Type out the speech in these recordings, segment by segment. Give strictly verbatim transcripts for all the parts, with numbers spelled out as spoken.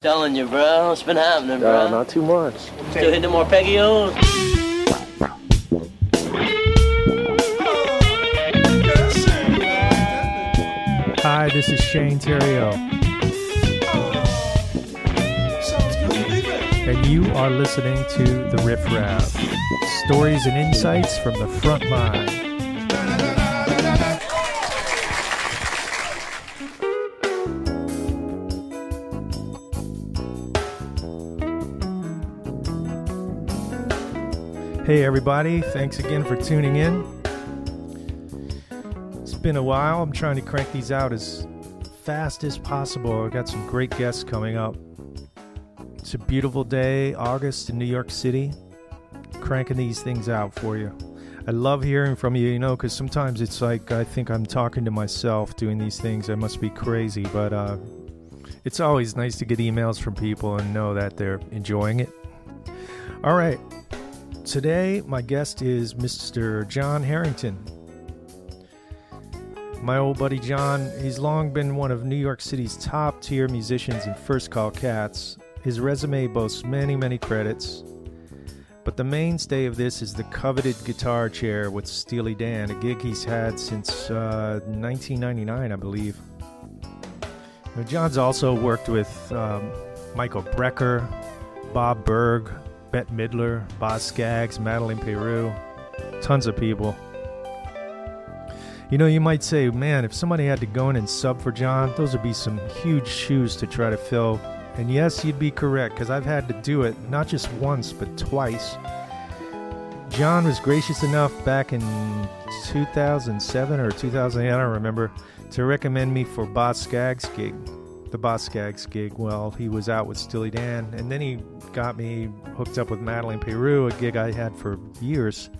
Telling you, bro. What's been happening, bro? Uh, not too much. Still hitting more Peggy-O's? Hi, this is Shane Terrio. And you are listening to The Riff Raff. Stories and insights from the front line. Hey everybody, thanks again for tuning in. It's been a while. I'm trying to crank these out as fast as possible. I've got some great guests coming up. It's a beautiful day, August in New York City. Cranking these things out for you. I love hearing from you, you know, because sometimes it's like I think I'm talking to myself doing these things. I must be crazy, but uh, it's always nice to get emails from people and know that they're enjoying it. All right. Today, my guest is Mister Jon Herington. My old buddy John, he's long been one of New York City's top-tier musicians and first-call cats. His resume boasts many, many credits. But the mainstay of this is the coveted guitar chair with Steely Dan, a gig he's had since uh, nineteen ninety-nine, I believe. Now, John's also worked with um, Michael Brecker, Bob Berg, Bette Midler, Boz Scaggs, Madeleine Peyroux, tons of people. You know, you might say, man, if somebody had to go in and sub for John, those would be some huge shoes to try to fill. And yes, you'd be correct, because I've had to do it not just once, but twice. John was gracious enough back in two thousand seven or two thousand eight, I don't remember, to recommend me for Boz Scaggs' gig. The Boz Scaggs gig, well, he was out with Steely Dan, and then he got me hooked up with Madeleine Peyroux, a gig I had for years,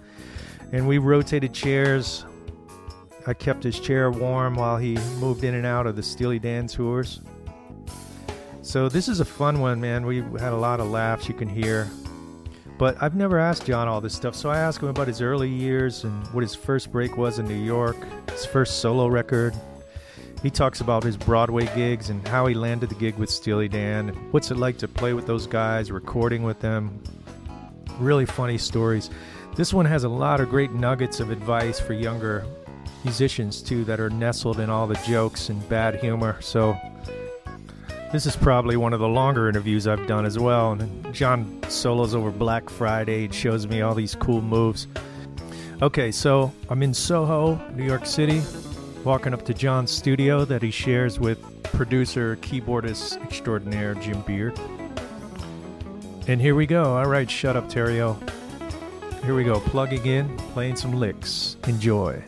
and we rotated chairs. I kept his chair warm while he moved in and out of the Steely Dan tours. So this is a fun one, man. We had a lot of laughs you can hear, but I've never asked John all this stuff, so I asked him about his early years and what his first break was in New York, his first solo record. He talks about his Broadway gigs and how he landed the gig with Steely Dan. What's it like to play with those guys, recording with them. Really funny stories. This one has a lot of great nuggets of advice for younger musicians, too, that are nestled in all the jokes and bad humor. So this is probably one of the longer interviews I've done as well. And John solos over Black Friday and shows me all these cool moves. Okay, so I'm in Soho, New York City, walking up to John's studio that he shares with producer, keyboardist extraordinaire Jim Beard. And here we go. All right, shut up, Terrio. Here we go, plugging in, playing some licks. Enjoy.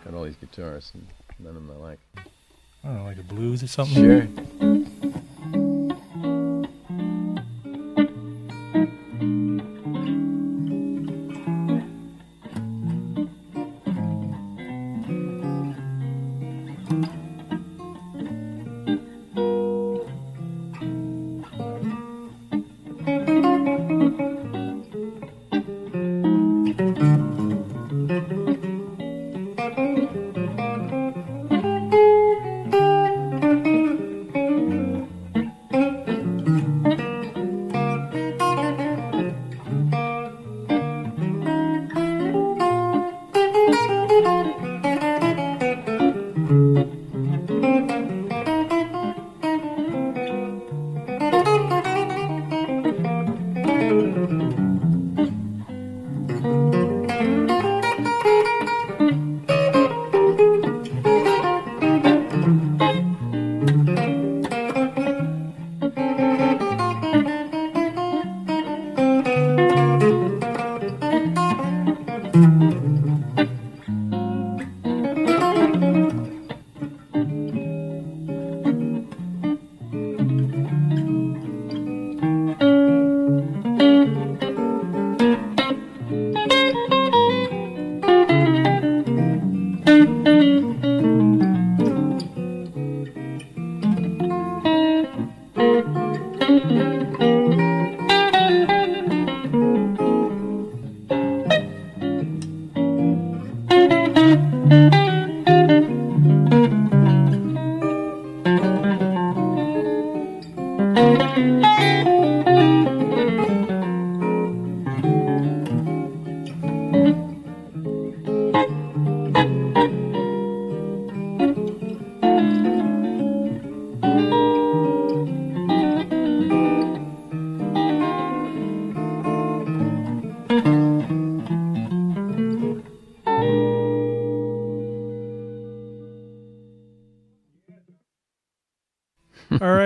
Got all these guitars and none of them I like. I don't know, like a blues or something? Sure.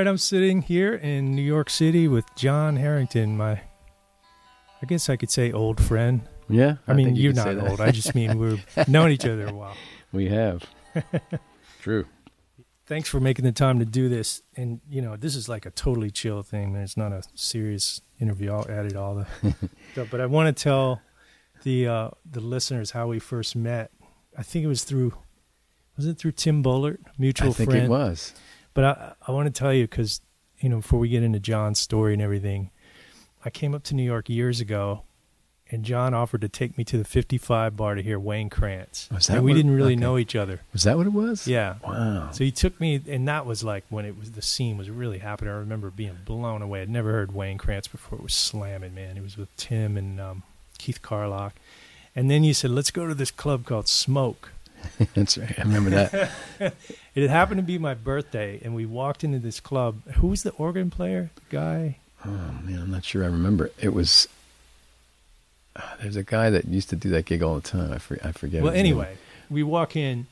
right, I'm sitting here in New York City with Jon Herington, my, I guess I could say old friend. Yeah. I, I mean, you you're not old. I just mean we've known each other a while. We have. True. Thanks for making the time to do this. And, you know, this is like a totally chill thing, man. It's not a serious interview. I'll edit all the stuff. But I want to tell the uh, the listeners how we first met. I think it was through, was it through Tim Bullard, mutual friend? I think it was. But I, I want to tell you because, you know, before we get into Jon's story and everything, I came up to New York years ago, and Jon offered to take me to the fifty-five bar to hear Wayne Krantz. Was that and we what, didn't really okay. know each other. Was that what it was? Yeah. Wow. So he took me, and that was like when it was the scene was really happening. I remember being blown away. I'd never heard Wayne Krantz before. It was slamming, man. It was with Tim and um, Keith Carlock. And then you said, let's go to this club called Smoke. That's right. I remember that. It happened to be my birthday, and we walked into this club. Who was the organ player guy? Oh, man, I'm not sure I remember. It was, uh, there's a guy that used to do that gig all the time. I, for, I forget. Well, anyway, name. We walk in,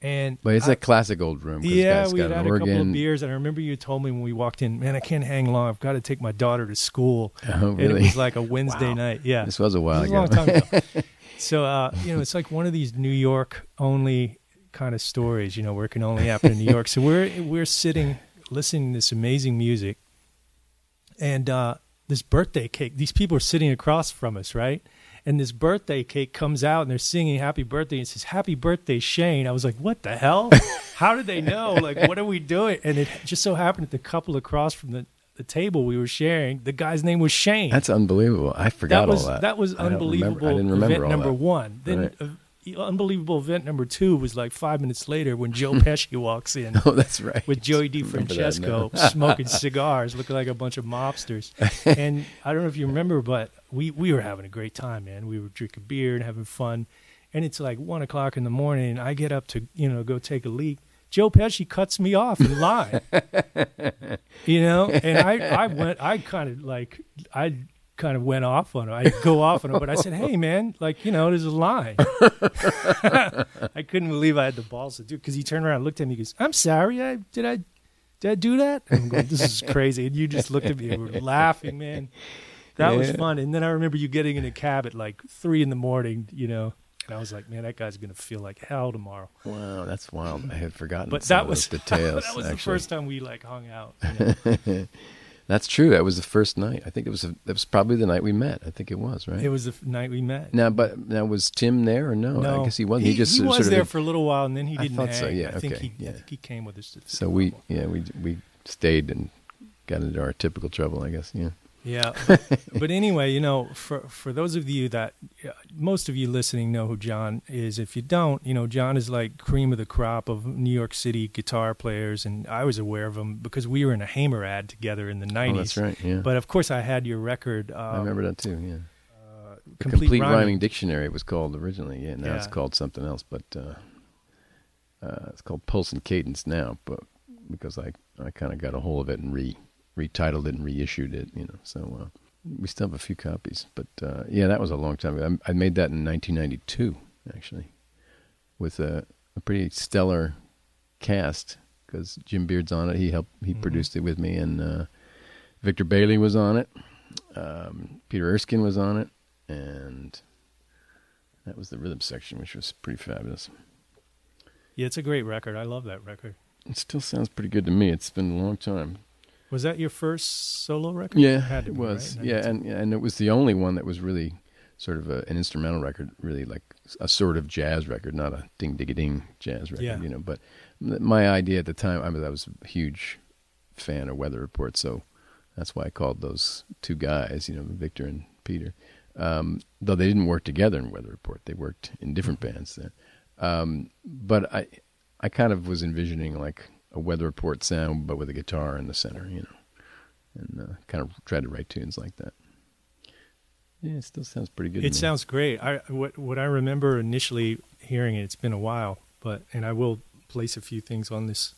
and... But it's I, a classic old room. Yeah, we had had organ. A couple of beers, and I remember you told me when we walked in, man, I can't hang long. I've got to take my daughter to school. Oh, really? And it was like a Wednesday wow. night. Yeah. This was a while this ago. This was a long time ago. So, uh, you know, it's like one of these New York-only kind of stories, you know, where it can only happen in New York. So we're we're sitting, listening to this amazing music, and uh, this birthday cake, these people are sitting across from us, right? And this birthday cake comes out, and they're singing Happy Birthday, and it says, Happy Birthday, Shane. I was like, what the hell? How did they know? Like, what are we doing? And it just so happened that the couple across from the the table we were sharing, the guy's name was Shane. That's unbelievable. I forgot that was, all that. That was unbelievable. I, I didn't remember event all number that. One. Then right. uh, unbelievable event number two was like five minutes later when Joe Pesci walks in. Oh, that's right. With Joey DiFrancesco smoking cigars, looking like a bunch of mobsters. And I don't know if you remember, but we, we were having a great time, man. We were drinking beer and having fun. And it's like one o'clock in the morning, and I get up to, you know, go take a leak. Joe Pesci cuts me off in line, you know, and I, I went, I kind of like, I kind of went off on him. I go off on him, but I said, hey man, like, you know, there's a line. I couldn't believe I had the balls to do it. Cause he turned around and looked at me, he goes, I'm sorry. I, did I, did I do that? And I'm going, this is crazy. And you just looked at me and were laughing, man. That yeah. was fun. And then I remember you getting in a cab at like three in the morning, you know. And I was like, man, that guy's going to feel like hell tomorrow. Wow, that's wild. I had forgotten but that was, those details. That was actually. The first time we, like, hung out. You know? That's true. That was the first night. I think it was a, it was probably the night we met. I think it was, right? It was the f- night we met. Now, but now was Tim there or no? no I guess he wasn't. He, he just he was sort there of, for a little while, and then he didn't I thought hang. So, yeah. I think, okay, he, yeah. I think he came with us. To so we, trouble. yeah, we we stayed and got into our typical trouble, I guess, yeah. Yeah, but, but anyway, you know, for for those of you that, uh, most of you listening know who Jon is. If you don't, you know, Jon is like cream of the crop of New York City guitar players, and I was aware of him because we were in a Hamer ad together in the nineties. Oh, that's right, yeah. But of course I had your record. Um, I remember that too, yeah. Uh, Complete, Complete Rhyming. Rhyming Dictionary was called originally, yeah. Now yeah. it's called something else, but uh, uh, it's called Pulse and Cadence now, but because I, I kind of got a hold of it and re retitled it and reissued it, you know, so uh, we still have a few copies, but uh, yeah, that was a long time ago. I, I made that in nineteen ninety-two, actually, with a, a pretty stellar cast, because Jim Beard's on it, he helped, he mm-hmm. produced it with me, and uh, Victor Bailey was on it, um, Peter Erskine was on it, and that was the rhythm section, which was pretty fabulous. Yeah, it's a great record, I love that record. It still sounds pretty good to me, it's been a long time. Was that your first solo record? Yeah, had it, it was. Right? Yeah, and and it was the only one that was really sort of a, an instrumental record, really like a sort of jazz record, not a ding-digga-ding jazz record, yeah. you know. But my idea at the time, I mean, I was a huge fan of Weather Report, so that's why I called those two guys, you know, Victor and Peter. Um, though they didn't work together in Weather Report. They worked in different bands then. Um, but I, I kind of was envisioning like a Weather Report sound, but with a guitar in the center, you know, and uh, kind of tried to write tunes like that. Yeah, it still sounds pretty good. It sounds great. I what what I remember initially hearing it. It's been a while, but and I will place a few things on this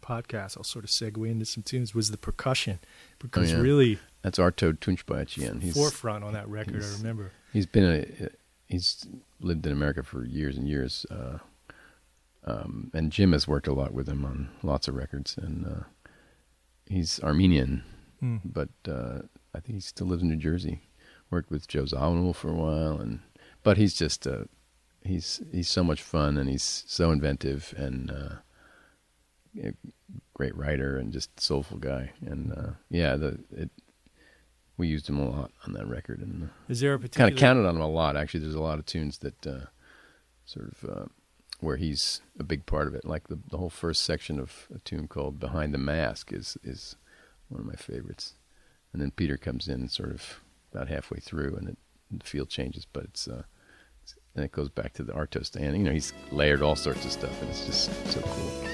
podcast. I'll sort of segue into some tunes. Was the percussion? Because oh, yeah. really, that's Arto Tunçbaşıyan. He's forefront on that record. I remember he's been a, he's lived in America for years and years. Uh, Um, and Jim has worked a lot with him on lots of records, and uh, he's Armenian, mm. but uh, I think he still lives in New Jersey. Worked with Joe Zawinul for a while, and but he's just uh, he's he's so much fun, and he's so inventive, and uh, a great writer, and just soulful guy. And uh, yeah, the it, we used him a lot on that record, and is there a particular kind of counted on him a lot. Actually, there's a lot of tunes that uh, sort of uh, where he's a big part of it. Like the the whole first section of a tune called "Behind the Mask" is is one of my favorites, and then Peter comes in and sort of about halfway through, and it, the field changes, but it's uh, it's, and it goes back to the Artos, and you know he's layered all sorts of stuff, and it's just so cool.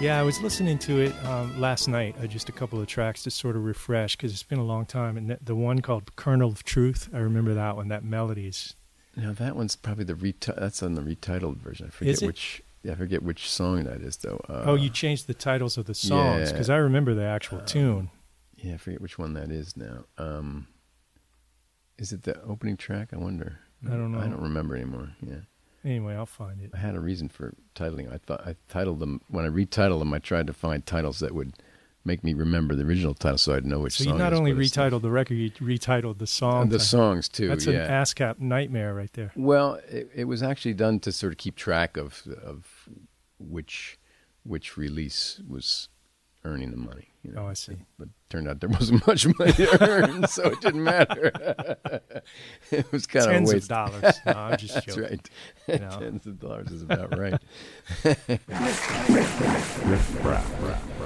Yeah, I was listening to it um, last night, uh, just a couple of tracks to sort of refresh, because it's been a long time. And th- the one called Kernel of Truth, I remember that one, that melody's. Now, that one's probably the, reti- that's on the retitled version. I forget which yeah, I forget which song that is, though. Uh, oh, you changed the titles of the songs, because yeah, I remember the actual uh, tune. Yeah, I forget which one that is now. Um, is it the opening track? I wonder. I don't know. I don't remember anymore, yeah. Anyway, I'll find it. I had a reason for titling. I thought I titled them when I retitled them. I tried to find titles that would make me remember the original title, so I'd know which. So song you not only retitled the record, you retitled the song. And the songs too. That's yeah. an ASCAP nightmare right there. Well, it, it was actually done to sort of keep track of of which which release was earning the money. You know? Oh, I see. But, but turned out there wasn't much money to earn, so it didn't matter. It was kind Tens of a waste. Tens of dollars. No, I'm just joking. That's right. You know? Tens of dollars is about right.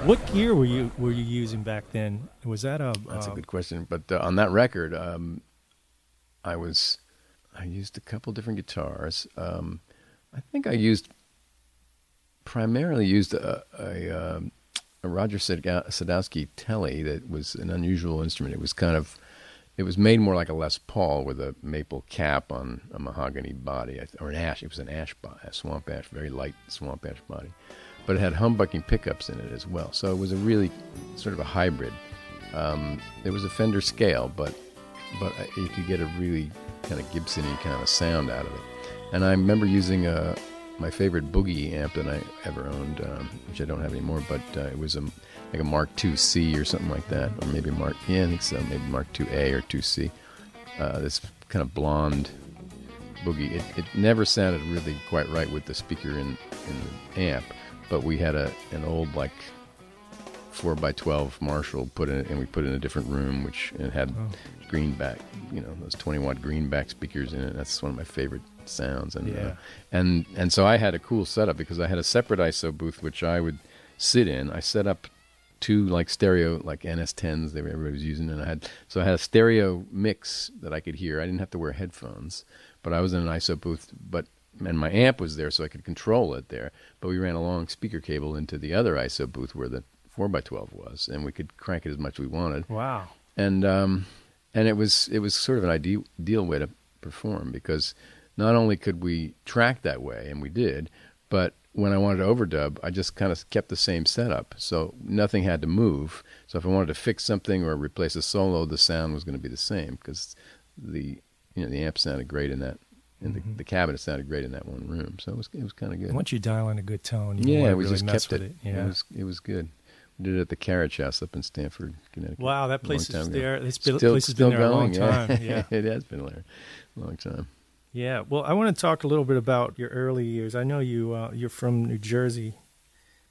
What gear were you were you using back then? Was that a? That's um, a good question. But uh, on that record, um, I was I used a couple different guitars. Um, I think I used primarily used a. a um, A Roger Sadowski Tele that was an unusual instrument. It was kind of, it was made more like a Les Paul with a maple cap on a mahogany body, or an ash. It was an ash, a swamp ash, very light swamp ash body, but it had humbucking pickups in it as well. So it was a really sort of a hybrid. Um, it was a Fender scale, but but you could get a really kind of Gibson-y kind of sound out of it. And I remember using a. My favorite Boogie amp that I ever owned, um, which I don't have anymore, but uh, it was a like a Mark two C or something like that, or maybe Mark yeah, I think so, maybe Mark two A or two C. Uh, this kind of blonde Boogie. It, it never sounded really quite right with the speaker in, in the amp, but we had a an old like four by twelve Marshall put in, and we put it in a different room, which it had oh. greenback, you know, those twenty watt greenback speakers in it. That's one of my favorite sounds, and yeah. uh, and and so I had a cool setup because I had a separate I S O booth which I would sit in. I set up two like stereo like N S tens that everybody was using, and I had so I had a stereo mix that I could hear. I didn't have to wear headphones, but I was in an I S O booth, but and my amp was there, so I could control it there. But we ran a long speaker cable into the other I S O booth where the four by twelve was, and we could crank it as much as we wanted. Wow! And um and it was it was sort of an ideal, ideal way to perform because. Not only could we track that way, and we did, but when I wanted to overdub, I just kind of kept the same setup, so nothing had to move. So if I wanted to fix something or replace a solo, the sound was going to be the same because the you know the amp sounded great in that, and mm-hmm. the, the cabinet sounded great in that one room. So it was it was kind of good. Once you dial in a good tone, you yeah, we really just kept it. it. Yeah, it was it was good. We did it at the Carriage House up in Stamford, Connecticut. Wow, that place is there. It's been, still, place has been there going, a long yeah. time. Yeah, it has been there a long time. Yeah, well, I want to talk a little bit about your early years. I know you, uh, you're from New Jersey,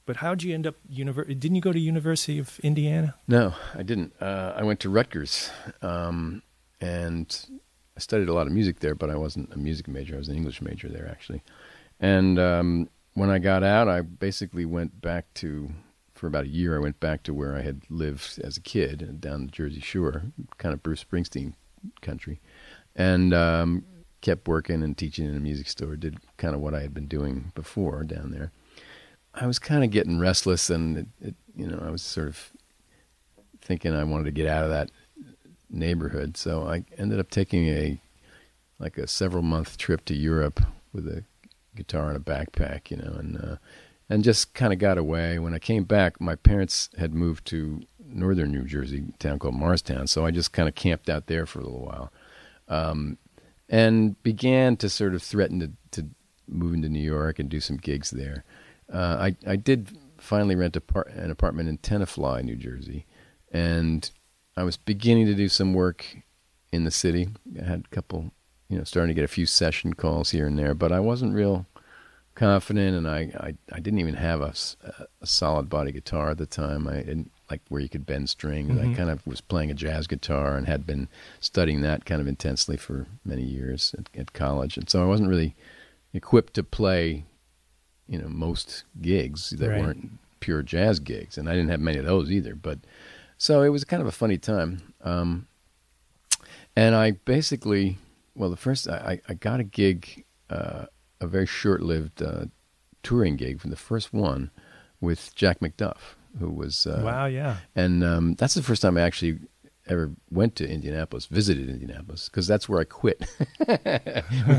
but how'd you end up, univer- didn't you go to University of Indiana? No, I didn't. Uh, I went to Rutgers, um, and I studied a lot of music there, but I wasn't a music major. I was an English major there, actually. And um, when I got out, I basically went back to, for about a year, I went back to where I had lived as a kid, down the Jersey Shore, kind of Bruce Springsteen country. And... Um, kept working and teaching in a music store, did kind of what I had been doing before down there. I was kind of getting restless, and, it, it, you know, I was sort of thinking I wanted to get out of that neighborhood. So I ended up taking a, like a several month trip to Europe with a guitar and a backpack, you know, and uh, and just kind of got away. When I came back, my parents had moved to northern New Jersey, a town called Morristown, so I just kind of camped out there for a little while, um, and began to sort of threaten to, to move into New York and do some gigs there. Uh, I I did finally rent a par- an apartment in Tenafly, New Jersey, and I was beginning to do some work in the city. I had a couple, you know, starting to get a few session calls here and there, but I wasn't real confident, and I, I, I didn't even have a, a solid body guitar at the time. I didn't like where you could bend strings. Mm-hmm. I kind of was playing a jazz guitar and had been studying that kind of intensely for many years at, at college, and so I wasn't really equipped to play, you know, most gigs that right. weren't pure jazz gigs, and I didn't have many of those either. But so it was kind of a funny time. Um, and I basically, well, the first, I, I got a gig, uh, a very short-lived uh, touring gig from the first one with Jack McDuff, who was... Uh, wow, yeah. And um, that's the first time I actually ever went to Indianapolis, visited Indianapolis, because that's where I quit.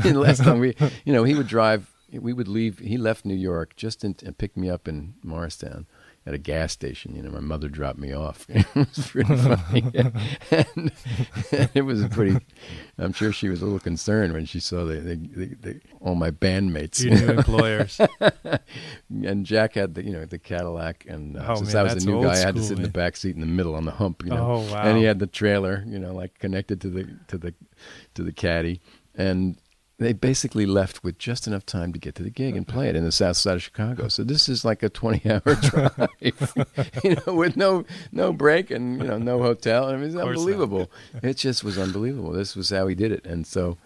Last time we, you know, he would drive, we would leave, he left New York just in, and picked me up in Morristown at a gas station. You know, my mother dropped me off. It was pretty funny. and, and it was a pretty, I'm sure she was a little concerned when she saw the, the, the, the all my bandmates. Your new employers. And Jack had the, you know, the Cadillac, and uh, oh, since man, I was a new guy, school, I had to sit man. in the back seat in the middle on the hump, you know. Oh, wow. And he had the trailer, you know, like connected to the, to the, to the caddy. And they basically left with just enough time to get to the gig and play it in the south side of Chicago. So this is like a twenty-hour drive, you know, with no no break and, you know, no hotel. I mean, it's unbelievable. It just was unbelievable. This was how he did it. And so,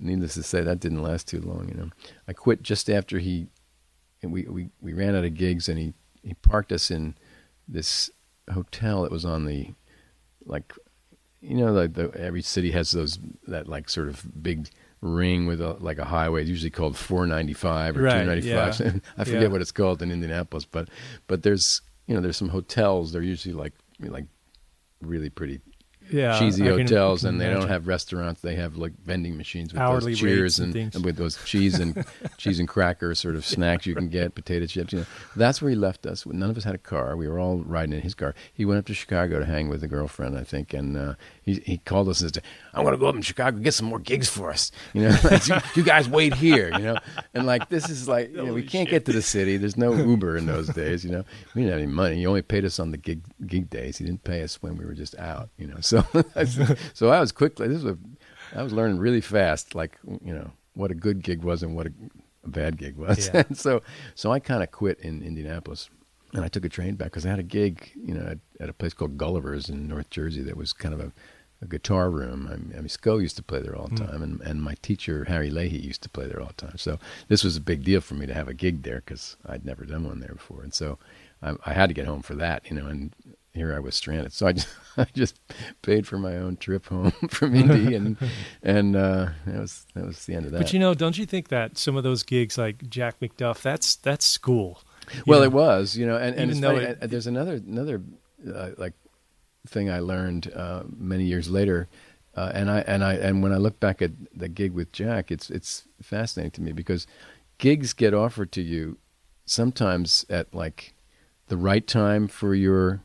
needless to say, that didn't last too long, you know. I quit just after he, and we, we, we ran out of gigs, and he, he parked us in this hotel that was on the, like, you know, like the, every city has those, that like sort of big ring with a, like a highway, it's usually called four ninety-five or right, two ninety-five. Yeah. I forget yeah. what it's called in Indianapolis, but but there's, you know, there's some hotels. They're usually like like really pretty yeah, cheesy I hotels, can, can and imagine. They don't have restaurants. They have like vending machines with hourly those cheers and, and, and with those cheese and cheese and cracker sort of snacks yeah, you can right. get, potato chips. You know, that's where he left us. None of us had a car. We were all riding in his car. He went up to Chicago to hang with a girlfriend, I think, and. Uh, He, he called us and said, "I want to go up in Chicago and get some more gigs for us. You know, like, you, you guys wait here. You know, and like this is like you know, we can't shit. get to the city. There's no Uber in those days. You know, we didn't have any money. He only paid us on the gig gig days. He didn't pay us when we were just out. You know, so so I was quickly. This was a, I was learning really fast. Like you know what a good gig was and what a, a bad gig was. Yeah. And so so I kind of quit in Indianapolis. And I took a train back because I had a gig, you know, at, at a place called Gulliver's in North Jersey that was kind of a, a guitar room. I mean, I mean, Sco used to play there all the time, and, and my teacher, Harry Leahy, used to play there all the time. So this was a big deal for me to have a gig there because I'd never done one there before. And so I, I had to get home for that, you know, and here I was stranded. So I just, I just paid for my own trip home from Indy, and and uh, that was that was the end of that. But, you know, don't you think that some of those gigs like Jack McDuff, that's that's school. You well, know, it was, you know, and, and it's funny, it, I, there's another another uh, like thing I learned uh, many years later, uh, and I and I and when I look back at the gig with Jack, it's it's fascinating to me because gigs get offered to you sometimes at like the right time for your,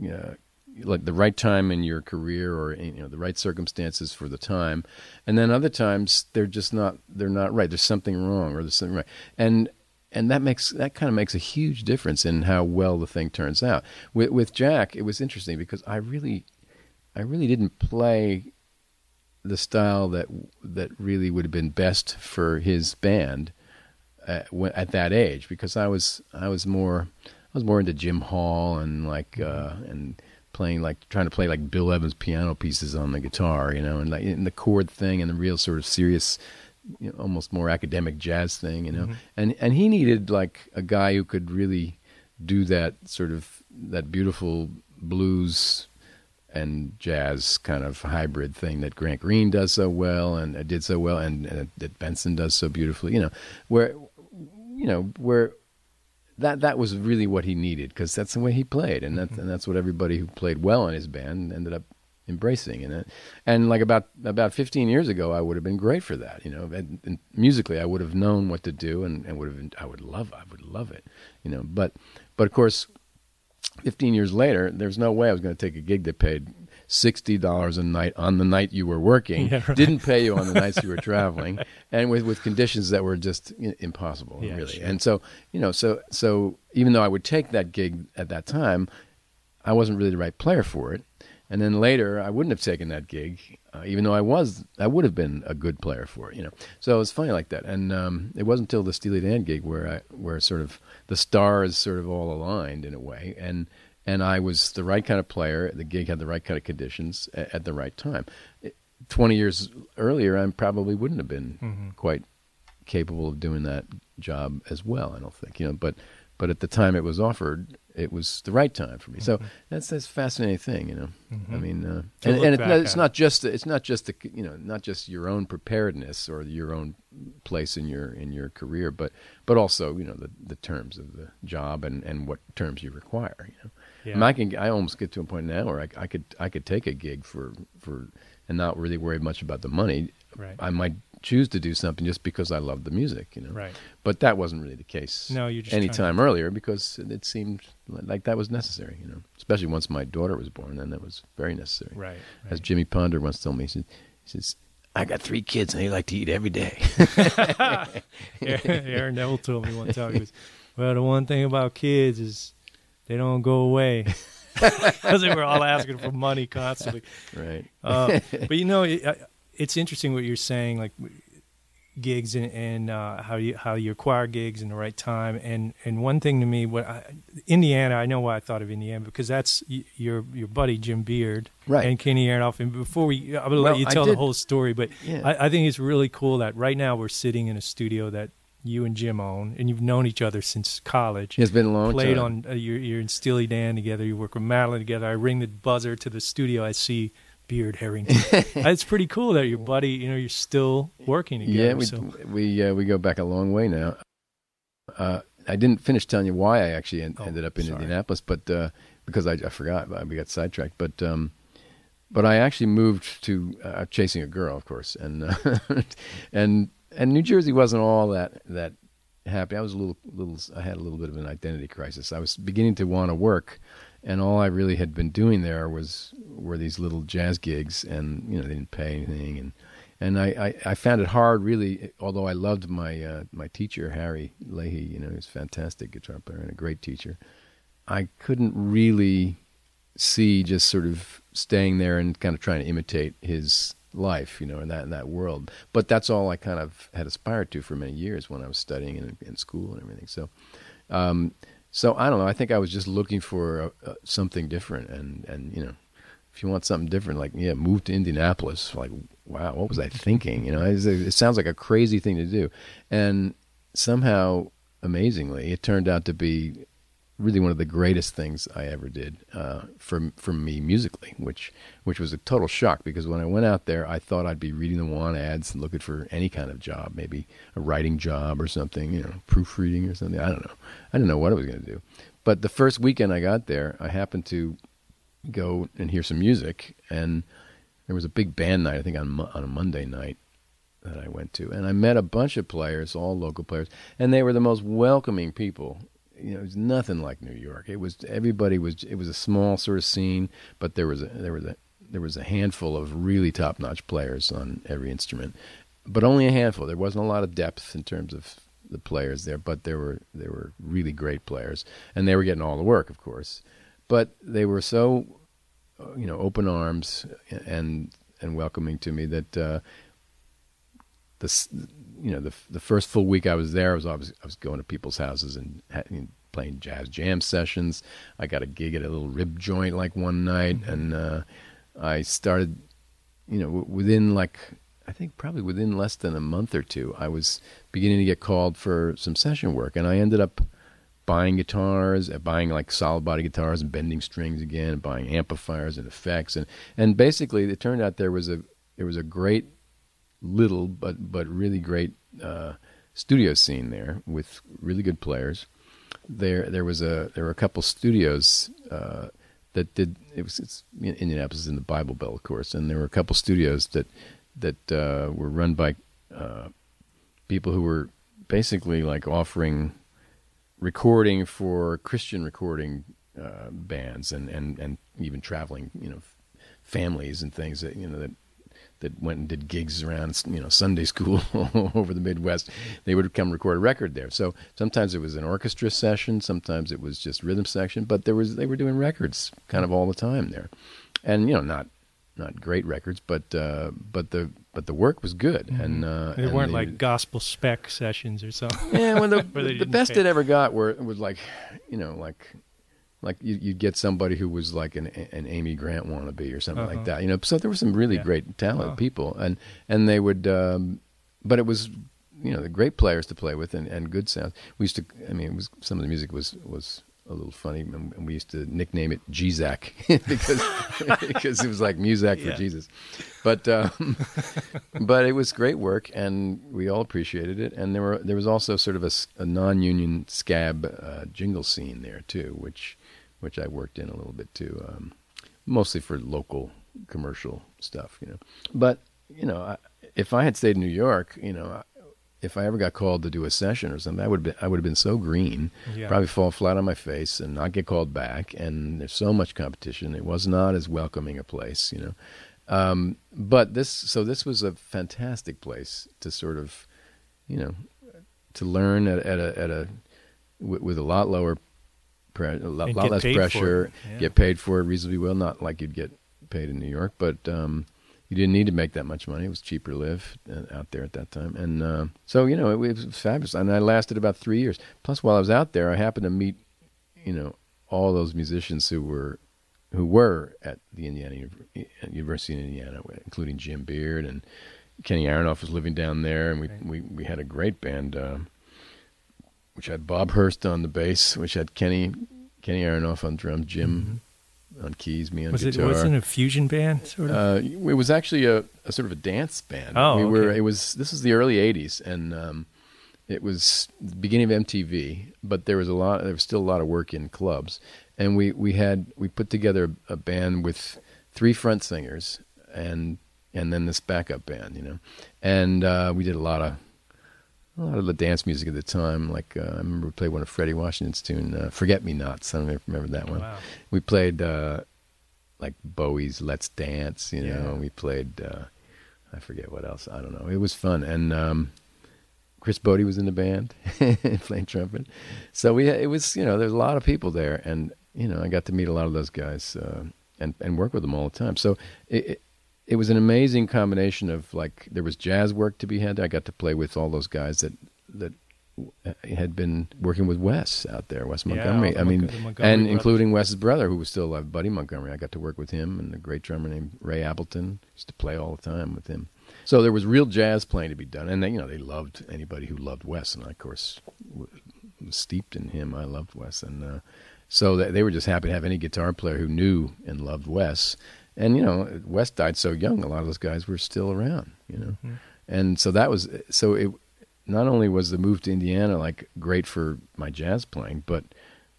you know, like the right time in your career or in, you know the right circumstances for the time, and then other times they're just not they're not right. There's something wrong or there's something right, and. And that makes that kind of makes a huge difference in how well the thing turns out. With, with Jack, it was interesting because I really, I really didn't play the style that that really would have been best for his band at, at that age because I was I was more I was more into Jim Hall and like uh, and playing like trying to play like Bill Evans piano pieces on the guitar, you know, and like and the chord thing and the real sort of serious. You know, almost more academic jazz thing, you know, mm-hmm. and and he needed like a guy who could really do that sort of that beautiful blues and jazz kind of hybrid thing that Grant Green does so well and uh, did so well, and, and uh, that Benson does so beautifully, you know, where you know where that that was really what he needed because that's the way he played, and that mm-hmm. and that's what everybody who played well in his band ended up embracing in it. And like about about fifteen years ago, I would have been great for that, you know. And, and musically, I would have known what to do, and, and would have I would love I would love it, you know. But but of course, fifteen years later, there's no way I was going to take a gig that paid sixty dollars a night on the night you were working, yeah, right. didn't pay you on the nights you were traveling, and with, with conditions that were just impossible, yeah, really. Sure. And so, you know, so so even though I would take that gig at that time, I wasn't really the right player for it. And then later, I wouldn't have taken that gig, uh, even though I was, I would have been a good player for it, you know. So it was funny like that. And um, it wasn't until the Steely Dan gig where I, where sort of the stars sort of all aligned in a way, and and I was the right kind of player. The gig had the right kind of conditions at, at the right time. It, Twenty years earlier, I probably wouldn't have been mm-hmm. quite capable of doing that job as well, I don't think, you know. But but at the time it was offered, it was the right time for me. Mm-hmm. So that's that's a fascinating thing, you know. Mm-hmm. I mean, uh, and, and it, no, it's not just it's not just the you know not just your own preparedness or your own place in your in your career, but but also you know the, the terms of the job and, and what terms you require. You know, yeah. I, mean, I can I almost get to a point now where I, I could I could take a gig for for and not really worry much about the money. Right. I might choose to do something just because I love the music, you know. Right. But that wasn't really the case. No, you just any time to... earlier because it seemed like that was necessary, you know. Especially once my daughter was born, then that was very necessary. Right. Right. As Jimmy Ponder once told me, he said, he says, "I got three kids and they like to eat every day." Aaron Neville told me one time, he was, "Well, the one thing about kids is they don't go away." Because they were all asking for money constantly. Right. Uh, but you know, I, it's interesting what you're saying, like gigs and, and uh, how you how you acquire gigs in the right time. And, and one thing to me, what I, Indiana, I know why I thought of Indiana, because that's your your buddy Jim Beard right. and Kenny Aronoff. And before we, I'm going to let well, you tell the whole story, but yeah. I, I think it's really cool that right now we're sitting in a studio that you and Jim own, and you've known each other since college. It's been a long Played time. Played on, uh, you're, you're in Steely Dan together, you work with Madeleine together. I ring the buzzer to the studio, I see Beard Harrington. It's pretty cool that your buddy, you know, you're still working together. Yeah, we so. we, uh, we go back a long way now. Uh, I didn't finish telling you why I actually en- oh, ended up in sorry. Indianapolis, but uh, because I, I forgot, we got sidetracked. But um, but I actually moved to uh, chasing a girl, of course, and uh, and and New Jersey wasn't all that that happy. I was a little little. I had a little bit of an identity crisis. I was beginning to want to work. And all I really had been doing there was were these little jazz gigs, and you know they didn't pay anything, and and I, I, I found it hard really. Although I loved my uh, my teacher Harry Leahy, you know, he was a fantastic guitar player and a great teacher. I couldn't really see just sort of staying there and kind of trying to imitate his life, you know, in that in that world. But that's all I kind of had aspired to for many years when I was studying in, in school and everything. So. Um, So I don't know. I think I was just looking for a, a, something different, and, and you know, if you want something different, like yeah, move to Indianapolis. Like wow, what was I thinking? You know, it, it sounds like a crazy thing to do, and somehow, amazingly, it turned out to be really one of the greatest things I ever did uh, for for me musically, which which was a total shock because when I went out there, I thought I'd be reading the want ads and looking for any kind of job, maybe a writing job or something, you know, proofreading or something. I don't know. I didn't know what I was going to do. But the first weekend I got there, I happened to go and hear some music, and there was a big band night, I think on on a Monday night, that I went to, and I met a bunch of players, all local players, and they were the most welcoming people. You know, it was nothing like New York. It was everybody was. It was a small sort of scene, but there was a, there was a there was a handful of really top-notch players on every instrument, but only a handful. There wasn't a lot of depth in terms of the players there, but there were there were really great players, and they were getting all the work, of course. But they were so, you know, open arms and and welcoming to me that uh, the. You know, the the first full week I was there, I was obviously, I was going to people's houses and, and playing jazz jam sessions. I got a gig at a little rib joint like one night, mm-hmm. and uh, I started, you know, w- within like I think probably within less than a month or two, I was beginning to get called for some session work, and I ended up buying guitars, buying like solid body guitars and bending strings again, and buying amplifiers and effects, and and basically it turned out there was a there was a great. little but but really great uh, studio scene there with really good players. There there was a there were a couple studios uh, that did it was it's, Indianapolis is in the Bible Belt, of course, and there were a couple studios that that uh, were run by uh, people who were basically like offering recording for Christian recording uh, bands and, and, and even traveling, you know, families and things that, you know, that that went and did gigs around, you know, Sunday school over the Midwest. They would come record a record there. So sometimes it was an orchestra session, sometimes it was just rhythm section, but there was they were doing records kind of all the time there. And, you know, not not great records, but uh, but the but the work was good. Mm-hmm. And uh, they and weren't they, like gospel spec sessions or something. Yeah, well, the, the, the best it ever got were was like, you know, like... Like you'd get somebody who was like an an Amy Grant wannabe or something uh-huh. like that, you know. So there were some really yeah. great, talented wow. people, and and they would, um, but it was, you know, the great players to play with and, and good sounds. We used to, I mean, it was some of the music was was a little funny, and we used to nickname it G-Zack because because it was like Muzak yeah. for Jesus, but um, but it was great work, and we all appreciated it. And there were there was also sort of a, a non-union scab uh, jingle scene there too, which. which I worked in a little bit too, um, mostly for local commercial stuff, you know. But, you know, I, if I had stayed in New York, you know, I, if I ever got called to do a session or something, I would have been, I would have been so green, yeah. probably fall flat on my face and not get called back. And there's so much competition. It was not as welcoming a place, you know. Um, but this, so this was a fantastic place to sort of, you know, to learn at, at a, at a w- with a lot lower Pre- a lot, lot less pressure, yeah. get paid for it reasonably well, not like you'd get paid in New York, but um, you didn't need to make that much money. It was cheaper to live out there at that time. And uh, so, you know, it, it was fabulous. And I lasted about three years. Plus, while I was out there, I happened to meet, you know, all those musicians who were who were at the Indiana University of Indiana, including Jim Beard, and Kenny Aronoff was living down there, and we, right. we, we had a great band, uh, which had Bob Hurst on the bass, which had Kenny Kenny Aronoff on drums, Jim mm-hmm. on keys, me on was guitar. It, was it a fusion band? Sort of? Uh, it was actually a, a sort of a dance band. Oh, we okay. were. It was. This was the early eighties, and um, it was the beginning of M T V. But there was a lot. There was still a lot of work in clubs, and we, we had we put together a band with three front singers and and then this backup band, you know, and uh, we did a lot of. A lot of the dance music at the time, like uh, I remember we played one of Freddie Washington's tune, uh, "Forget Me Nots." I don't remember that one. Wow. We played uh, like Bowie's "Let's Dance," you know. Yeah. We played, uh, I forget what else. I don't know. It was fun, and um, Chris Bode was in the band playing trumpet. So we, it was, you know, there's a lot of people there, and you know, I got to meet a lot of those guys uh, and and work with them all the time. So it. it It was an amazing combination of, like, there was jazz work to be had. I got to play with all those guys that that had been working with Wes out there, Wes Montgomery. Yeah, I mean, Montgomery and brothers. Including Wes's brother, who was still alive, Buddy Montgomery. I got to work with him and a great drummer named Ray Appleton. Used to play all the time with him. So there was real jazz playing to be done, and they, you know, they loved anybody who loved Wes, and I, of course, was steeped in him. I loved Wes, and uh, so they were just happy to have any guitar player who knew and loved Wes. And, you know, Wes died so young, a lot of those guys were still around, you know. Mm-hmm. And so that was, so it not only was the move to Indiana, like, great for my jazz playing, but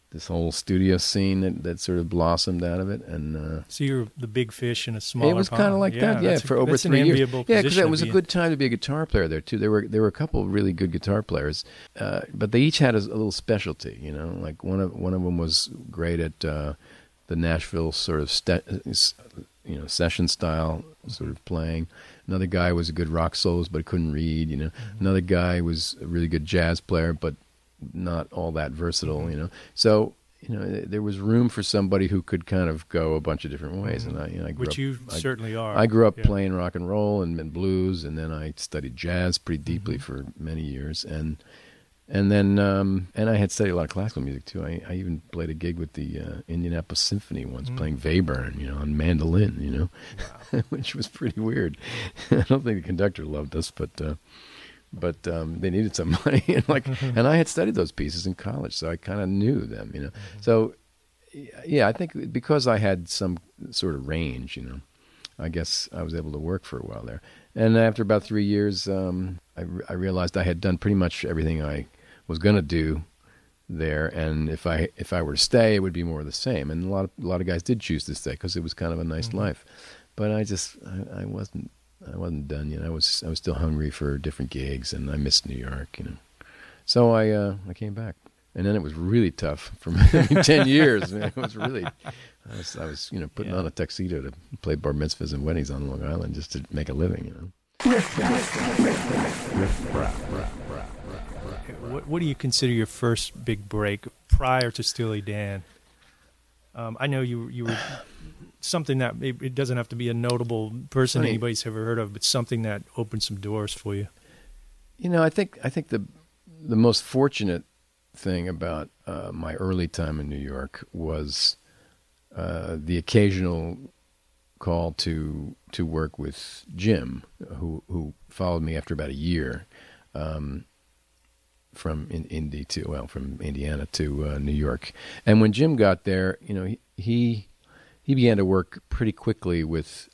this whole studio scene that, that sort of blossomed out of it. And uh, so you were the big fish in a smaller pond. It was kind of like yeah, that, yeah, for a, over three years. Yeah, because it was a good time to be a guitar player there, too. There were there were a couple of really good guitar players, uh, but they each had a, a little specialty, you know. Like, one of, one of them was great at... Uh, the Nashville sort of, st- you know, session style sort of playing. Another guy was a good rock soloist, but couldn't read, you know. Mm-hmm. Another guy was a really good jazz player, but not all that versatile, mm-hmm. you know. So, you know, there was room for somebody who could kind of go a bunch of different ways. Mm-hmm. And I, you know, I grew Which up, you I, certainly are. I grew up yeah. playing rock and roll and, and blues, and then I studied jazz pretty deeply mm-hmm. for many years. And And then, um, and I had studied a lot of classical music too. I, I even played a gig with the uh, Indianapolis Symphony once, mm. playing Webern, you know, on mandolin, you know, wow. which was pretty weird. I don't think the conductor loved us, but uh, but um, they needed some money, and like, mm-hmm. and I had studied those pieces in college, so I kind of knew them, you know. Mm-hmm. So, yeah, I think because I had some sort of range, you know, I guess I was able to work for a while there. And after about three years, um, I, re- I realized I had done pretty much everything I was going to do there, and if I if I were to stay, it would be more of the same. And a lot of a lot of guys did choose to stay because it was kind of a nice mm-hmm. life. But I just I, I wasn't I wasn't done yet. I was I was still hungry for different gigs, and I missed New York, you know. So I uh, I came back, and then it was really tough for me. I mean, ten years, man. It was really I was I was you know putting yeah. on a tuxedo to play bar mitzvahs and weddings on Long Island just to make a living, you know. What, what do you consider your first big break prior to Steely Dan? Um, I know you you were something that it, it doesn't have to be a notable person I mean, anybody's ever heard of, but something that opened some doors for you. You know, I think I think the the most fortunate thing about uh, my early time in New York was uh, the occasional call to to work with Jim, who who followed me after about a year um, from in Indy to well from Indiana to uh, New York. And when Jim got there, you know, he, he he began to work pretty quickly with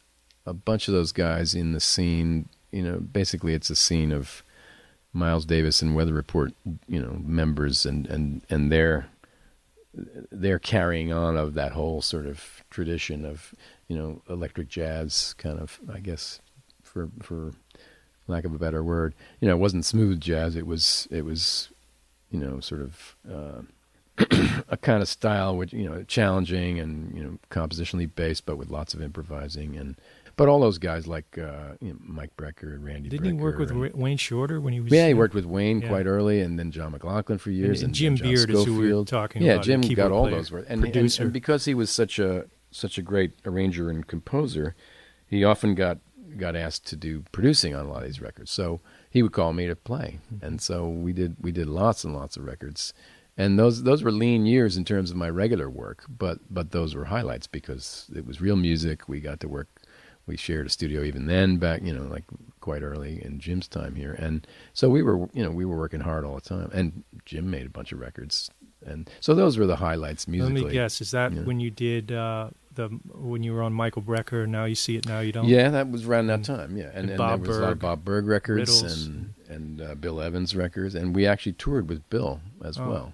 a bunch of those guys in the scene. You know, basically it's a scene of Miles Davis and Weather Report, you know, members and and and their their carrying on of that whole sort of tradition of, you know, electric jazz kind of, I guess, for for lack of a better word. You know, it wasn't smooth jazz. It was, it was, you know, sort of uh, a kind of style which, you know, challenging and, you know, compositionally based, but with lots of improvising. And but all those guys like uh, you know, Mike Brecker and Randy. Didn't Brecker he work with and, Wayne Shorter when he was? Yeah, he worked with Wayne yeah. quite early, and then John McLaughlin for years, and, and Jim and Beard Schofield. Is who we were talking yeah, about. Yeah, Jim got all player, those words, and, and, and because he was such a such a great arranger and composer, he often got, got asked to do producing on a lot of these records. So he would call me to play. And so we did we did lots and lots of records. And those those were lean years in terms of my regular work, but but those were highlights because it was real music. We got to work, we shared a studio even then back, you know, like quite early in Jim's time here. And so we were, you know, we were working hard all the time. And Jim made a bunch of records. And so those were the highlights musically. Let me guess, is that yeah. when you did uh, the when you were on Michael Brecker, Now You See It, Now You Don't? Yeah, that was around that time, yeah. And, and, and Bob there was Berg, a lot of Bob Berg records Riddles. and, and uh, Bill Evans records. And we actually toured with Bill as oh. well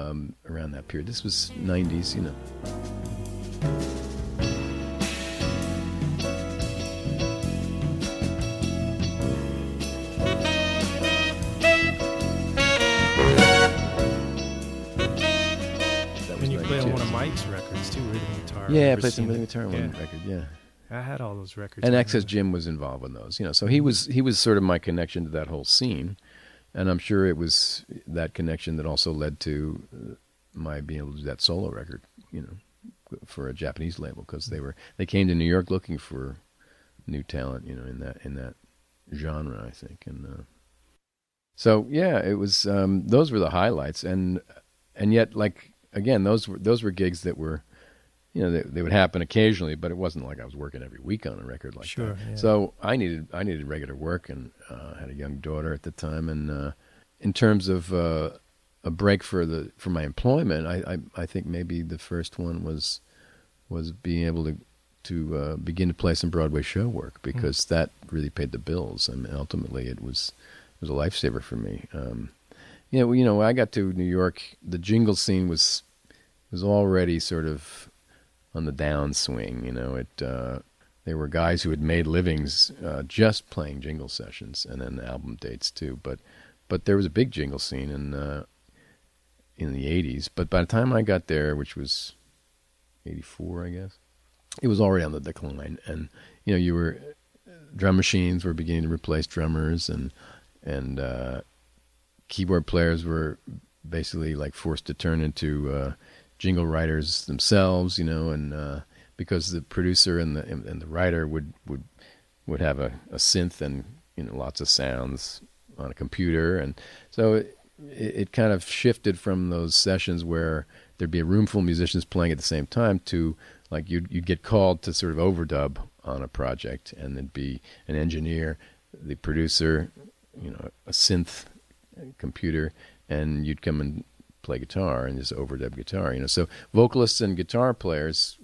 um, around that period. This was nineties, you know. Records too, rhythm guitar. Yeah, I played some rhythm guitar on one yeah. record. Yeah, I had all those records. And Access Jim was involved in those, you know. So he was he was sort of my connection to that whole scene, and I'm sure it was that connection that also led to my being able to do that solo record, you know, for a Japanese label because they were they came to New York looking for new talent, you know, in that in that genre, I think. And uh, so yeah, it was um, those were the highlights, and and yet like. Again, those were those were gigs that were, you know, they, they would happen occasionally, but it wasn't like I was working every week on a record like sure, that. Yeah. So I needed I needed regular work, and uh, I had a young daughter at the time. And uh, in terms of uh, a break for the for my employment, I, I I think maybe the first one was was being able to to uh, begin to play some Broadway show work because mm. that really paid the bills. I mean, ultimately, it was it was a lifesaver for me. Um, Yeah, you know, well, you know, when I got to New York, the jingle scene was was already sort of on the downswing. You know, it uh, there were guys who had made livings uh, just playing jingle sessions and then album dates too. But but there was a big jingle scene in uh, in the eighties. But by the time I got there, which was eighty-four, I guess, it was already on the decline. And you know, you were drum machines were beginning to replace drummers, and and uh, keyboard players were basically like forced to turn into uh, jingle writers themselves, you know, and uh, because the producer and the and the writer would would, would have a, a synth and, you know, lots of sounds on a computer, and so it, it kind of shifted from those sessions where there'd be a room full of musicians playing at the same time to like you'd you'd get called to sort of overdub on a project, and there'd be an engineer, the producer, you know, a synth computer, and you'd come and play guitar and just overdub guitar, you know. So vocalists and guitar players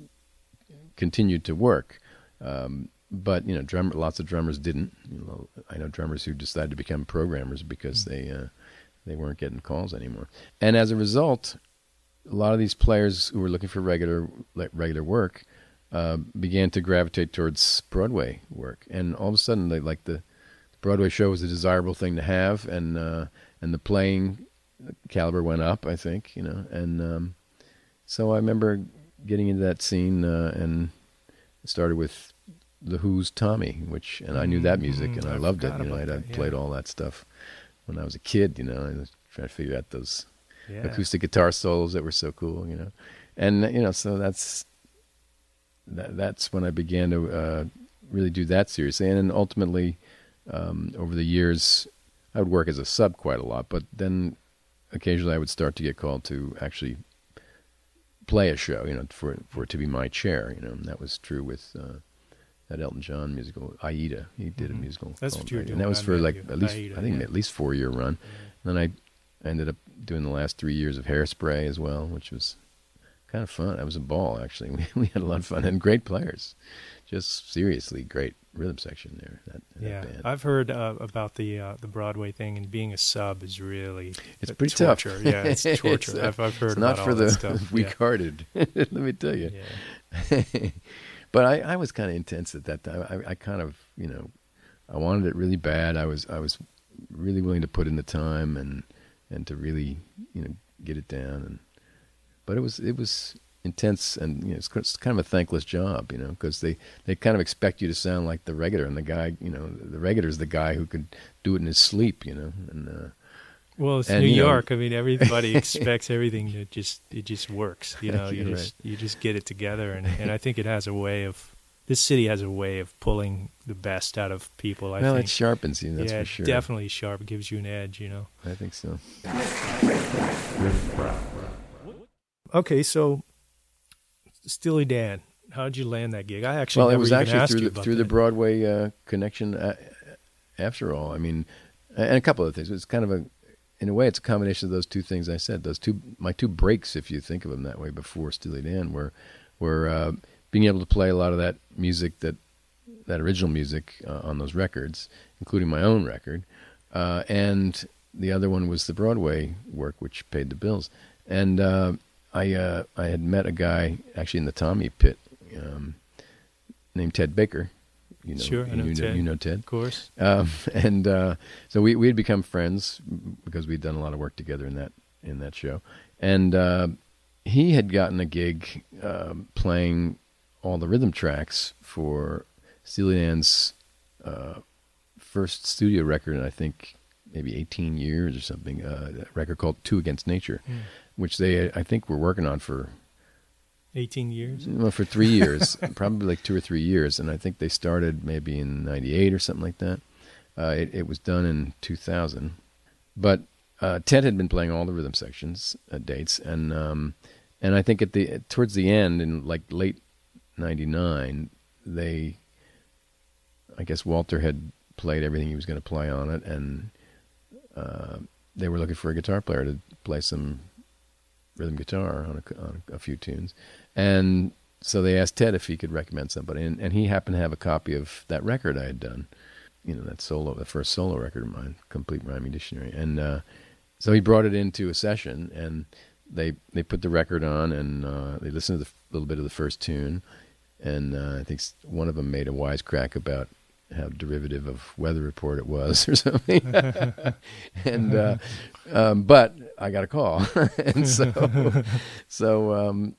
continued to work, um, but you know, drummer, lots of drummers didn't. You know, I know drummers who decided to become programmers because they uh, They weren't getting calls anymore. And as a result, a lot of these players who were looking for regular regular work uh, began to gravitate towards Broadway work. And all of a sudden, they, like the Broadway show was a desirable thing to have, and uh, and the playing caliber went up, I think, you know. And um, so I remember getting into that scene, uh, and it started with The Who's Tommy, which, and I knew that music, and I, I loved it. You know, I'd that, played yeah. all that stuff when I was a kid, you know. I was trying to figure out those yeah. acoustic guitar solos that were so cool, you know. And, you know, so that's that, that's when I began to uh, really do that seriously. And then ultimately, um, over the years, I would work as a sub quite a lot, but then occasionally I would start to get called to actually play a show, you know, for, for it to be my chair, you know. And that was true with... Uh, that Elton John musical, Aida. He did mm-hmm. a musical. That's what you were doing. And that was for like you. at least, Aida, I think, yeah. at least four year run. Yeah. And then I ended up doing the last three years of Hairspray as well, which was kind of fun. That was a ball, actually. We we had a lot of fun and great players. Just seriously great rhythm section there. That, that yeah, band. I've heard uh, about the uh, the Broadway thing, and being a sub is really it's pretty torture. tough. Yeah, it's torture. it's, uh, I've, I've heard it's about all that stuff. Not for the weak-hearted. Yeah. Let me tell you. Yeah. But I, I was kind of intense at that time. I, I kind of, you know, I wanted it really bad. I was I was really willing to put in the time and and to really, you know, get it down. And but it was it was intense, and you know, it's, it's kind of a thankless job, you know, because they, they kind of expect you to sound like the regular, and the guy, you know, the regular is the guy who could do it in his sleep, you know, and. Uh, Well, it's and, New York. Know. I mean, everybody expects everything to just it just works. You know, you just right. you just get it together, and, and I think it has a way of this city has a way of pulling the best out of people. I well, think. It sharpens you. That's yeah, for sure. Yeah, definitely sharp. It gives you an edge. You know, I think so. Okay, so Steely Dan, how did you land that gig? I actually well, never it was even actually asked through you the, about through that. the Broadway uh, connection. Uh, after all, I mean, and a couple of things. It's kind of a In a way, it's a combination of those two things I said. Those two, my two breaks, if you think of them that way, before Steely Dan, were, were uh, being able to play a lot of that music, that that original music uh, on those records, including my own record, uh, and the other one was the Broadway work, which paid the bills. And uh, I uh, I had met a guy actually in the Tommy Pit um, named Ted Baker. You know, sure, I know you, Ted. Know, you know Ted, of course. Um, and uh, so we we had become friends because we'd done a lot of work together in that in that show. And uh, he had gotten a gig uh, playing all the rhythm tracks for Steely Dan's uh, first studio record in I think maybe eighteen years or something. Uh, a record called Two Against Nature, mm. which they I think were working on for. eighteen years? Well, for three years, probably like two or three years. And I think they started maybe in ninety-eight or something like that. Uh, it, it was done in two thousand. But uh, Ted had been playing all the rhythm sections, uh, dates. And um, and I think at the towards the end, in like late ninety-nine, they, I guess Walter had played everything he was going to play on it. And uh, they were looking for a guitar player to play some rhythm guitar on a, on a few tunes. And so they asked Ted if he could recommend somebody, and, and he happened to have a copy of that record I had done, you know, that solo, the first solo record of mine, Complete Rhyming Dictionary. And uh, so he brought it into a session, and they they put the record on, and uh, they listened to a little bit of the first tune, and uh, I think one of them made a wisecrack about how derivative of Weather Report it was or something. and uh, um, But I got a call. and so so um,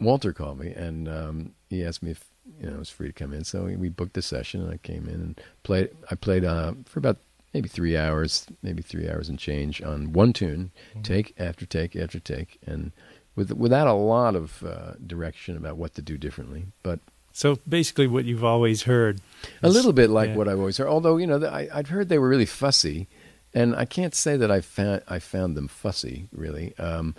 Walter called me, and um, he asked me if you know I was free to come in. So we booked the session, and I came in and played. I played uh, for about maybe three hours, maybe three hours and change on one tune, mm-hmm. take after take after take, and with, without a lot of uh, direction about what to do differently. But So basically what you've always heard. Is, a little bit like yeah. what I've always heard, although, you know, the, I, I'd heard they were really fussy, and I can't say that I found, I found them fussy, really. Um,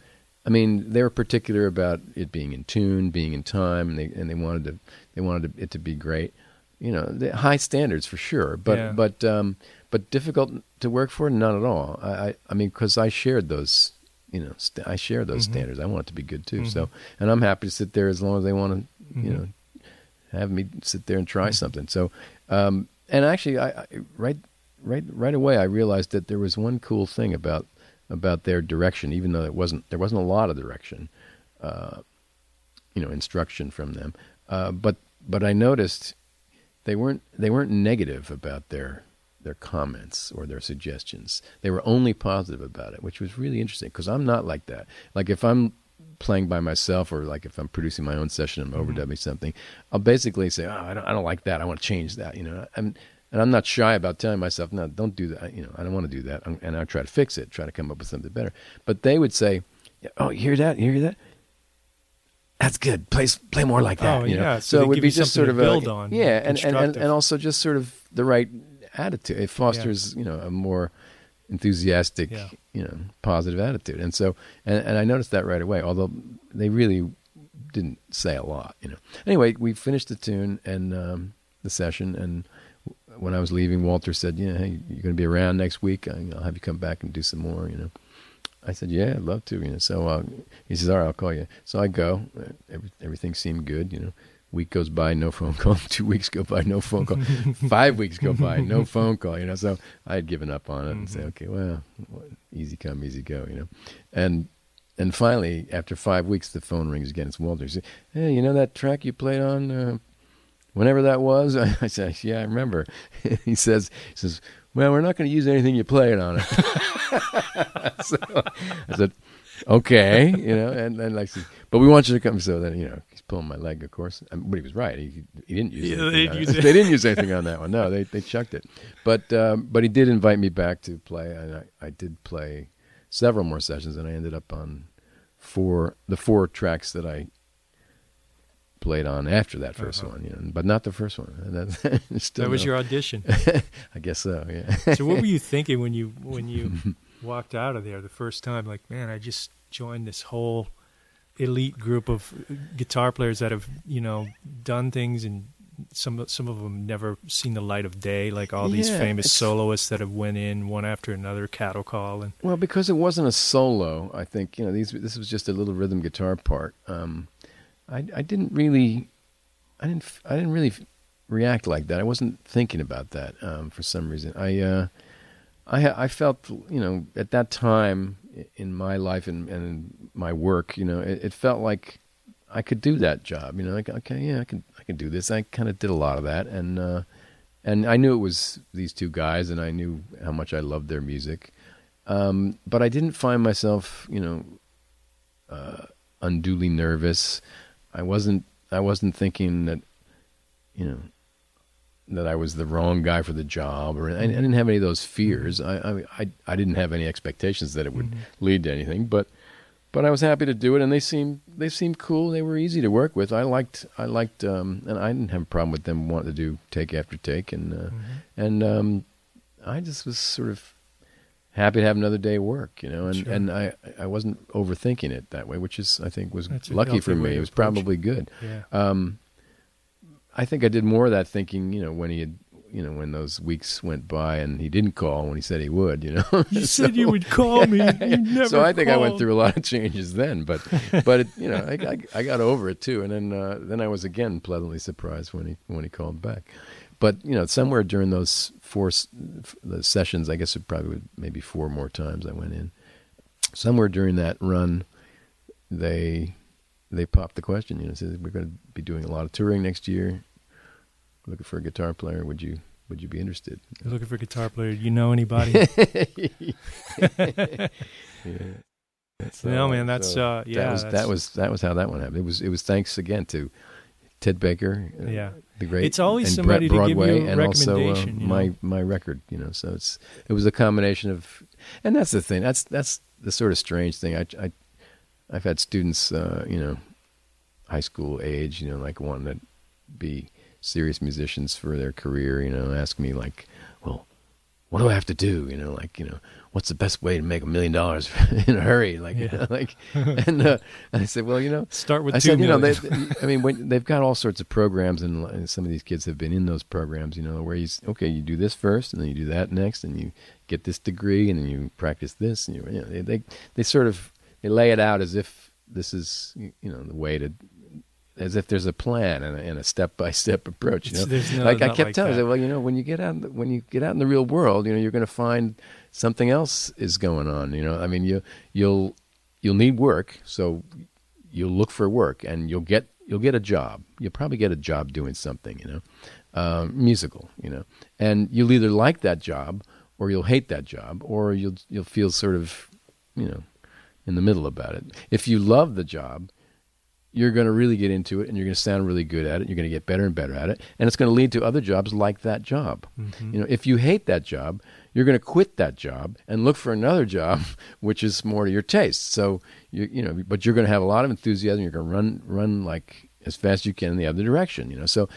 I mean, they were particular about it being in tune, being in time, and they and they wanted to they wanted it to be great. You know, the high standards for sure, but yeah. but um, but difficult to work for? Not at all. I, I, I mean, because I shared those, you know, st- I share those mm-hmm. standards. I want it to be good, too. Mm-hmm. So, and I'm happy to sit there as long as they want to, you mm-hmm. know, have me sit there and try something. So, um, and actually, I, I right, right, right away, I realized that there was one cool thing about about their direction, even though it wasn't there wasn't a lot of direction, uh, you know, instruction from them. Uh, but but I noticed they weren't they weren't negative about their their comments or their suggestions. They were only positive about it, which was really interesting because I'm not like that. Like if I'm playing by myself or like if I'm producing my own session and I'm overdubbing mm-hmm. something, I'll basically say, oh, I don't, I don't like that. I want to change that. You know, I'm, and I'm not shy about telling myself, no, don't do that. You know, I don't want to do that. I'm, and I try to fix it, try to come up with something better. But they would say, oh, you hear that? You hear that? That's good. Play, play more like that. Oh, you know? Yeah. So, so it would be just sort of a, build on, yeah. And, and, and, and also just sort of the right attitude. It fosters, yeah. you know, a more enthusiastic, yeah. you know, positive attitude. And so, and, and I noticed that right away, although they really didn't say a lot, you know. Anyway, we finished the tune and um, the session. And when I was leaving, Walter said, yeah, hey, you're going to be around next week. I'll have you come back and do some more, you know. I said, yeah, I'd love to, you know. So uh, he says, all right, I'll call you. So I go. Every, everything seemed good, you know. Week goes by, no phone call. Two weeks go by, no phone call. Five weeks go by, no phone call, you know. So I had given up on it mm-hmm. and say, okay, well, easy come, easy go, you know. And and finally, after five weeks, the phone rings again. It's Walter. He says, hey, you know that track you played on uh, whenever that was? I, I said, yeah, I remember. he says, he says, well, we're not going to use anything you played on it. so I said, okay, you know, and then like, but we want you to come. So then, you know, he's pulling my leg, of course. I mean, but he was right. He, he didn't use, yeah, anything use it. They didn't use anything on that one. No, they they chucked it. But um, but he did invite me back to play, and I, I did play several more sessions, and I ended up on four the four tracks that I played on after that first uh-huh. one, you know, but not the first one. That, that was no. your audition. I guess so. Yeah. So what were you thinking when you when you? walked out of there the first time, like, man, I just joined this whole elite group of guitar players that have, you know, done things, and some some of them never seen the light of day, like all yeah, these famous soloists that have went in one after another, Cattle Call. And well, because it wasn't a solo, I think, you know, these this was just a little rhythm guitar part. Um, I I didn't really, I didn't I didn't really react like that. I wasn't thinking about that um, for some reason. I. Uh, I I felt, you know, at that time in my life and, and in my work, you know, it, it felt like I could do that job, you know, like, okay, yeah, I can, I can do this. I kind of did a lot of that. And, uh, and I knew it was these two guys, and I knew how much I loved their music. Um, but I didn't find myself, you know, uh, unduly nervous. I wasn't, I wasn't thinking that, you know, that I was the wrong guy for the job, or I, I didn't have any of those fears. I, I, I didn't have any expectations that it would mm-hmm. lead to anything, but, but I was happy to do it. And they seemed, they seemed cool. They were easy to work with. I liked, I liked, um, and I didn't have a problem with them wanting to do take after take. And, uh, mm-hmm. and, um, I just was sort of happy to have another day of work, you know, and, sure. and I, I wasn't overthinking it that way, which is, I think was That's lucky for me. It was probably good. Yeah. Um, I think I did more of that thinking, you know, when he had, you know, when those weeks went by and he didn't call when he said he would, you know. You so, said you would call me. Yeah, you never so I called. think I went through a lot of changes then, but, but it, you know, I, I, I got over it too. And then, uh, then I was again pleasantly surprised when he, when he called back. But, you know, somewhere during those four the sessions, I guess it probably would maybe four more times I went in. Somewhere during that run, they... they popped the question, you know, said, we're going to be doing a lot of touring next year. We're looking for a guitar player. Would you, would you be interested? You're looking for a guitar player. Do you know anybody? yeah. so, no, man, that's, so uh, yeah. That was, that's... that was, that was how that one happened. It was, it was thanks again to Ted Baker. Uh, yeah. The great, it's always and somebody Brett Broadway, to give you a and recommendation. Also, uh, you know? my, my record, you know, so it's, it was a combination of, and that's the thing. That's, that's the sort of strange thing. I, I, I've had students, uh, you know, high school age, you know, like wanting to be serious musicians for their career, you know, ask me like, well, what do I have to do? You know, like, you know, what's the best way to make a million dollars in a hurry? Like, yeah. you know, like, and uh, I said, well, you know, start with, I said, you know, they, I mean, when, they've got all sorts of programs, and, and some of these kids have been in those programs, you know, where you, okay, you do this first, and then you do that next, and you get this degree, and then you practice this, and you, you know, they, they, they sort of, they lay it out as if this is, you know, the way to, as if there's a plan and a, and a step-by-step approach. You know, there's no, like I kept like telling, I said, well, you know, when you get out, in the, when you get out in the real world, you know, you're going to find something else is going on. You know, I mean, you you'll you'll need work, so you'll look for work, and you'll get you'll get a job. You'll probably get a job doing something, you know, um, musical, you know, and you'll either like that job or you'll hate that job, or you'll you'll feel sort of, you know, in the middle about it. If you love the job, you're going to really get into it, and you're going to sound really good at it. You're going to get better and better at it, and it's going to lead to other jobs like that job. Mm-hmm. You know, if you hate that job, you're going to quit that job and look for another job, which is more to your taste. So you you know, but you're going to have a lot of enthusiasm. You're going to run run like as fast as you can in the other direction. You know, so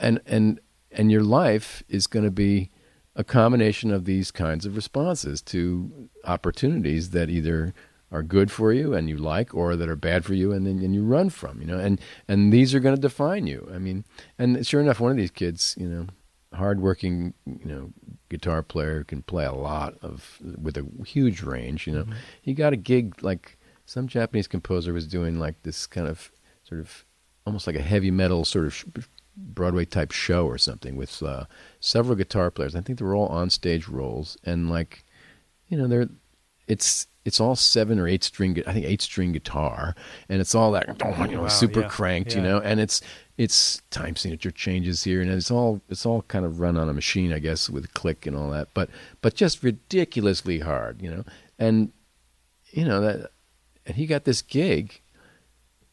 and and and your life is going to be a combination of these kinds of responses to opportunities that either are good for you and you like, or that are bad for you and then and you run from, you know, and, and these are going to define you. I mean, and sure enough, one of these kids, you know, hardworking, you know, guitar player, can play a lot of, with a huge range, you know, mm-hmm. he got a gig, like some Japanese composer was doing like this kind of sort of almost like a heavy metal sort of sh- Broadway type show or something with uh, several guitar players. I think they were all on stage roles, and like, you know, they're, it's, it's all seven or eight string, I think eight string guitar, and it's all that, you know, wow, super yeah, cranked, yeah. you know, and it's, it's time signature changes here, and it's all, it's all kind of run on a machine, I guess, with click and all that, but, but just ridiculously hard, you know, and, you know, that, and he got this gig,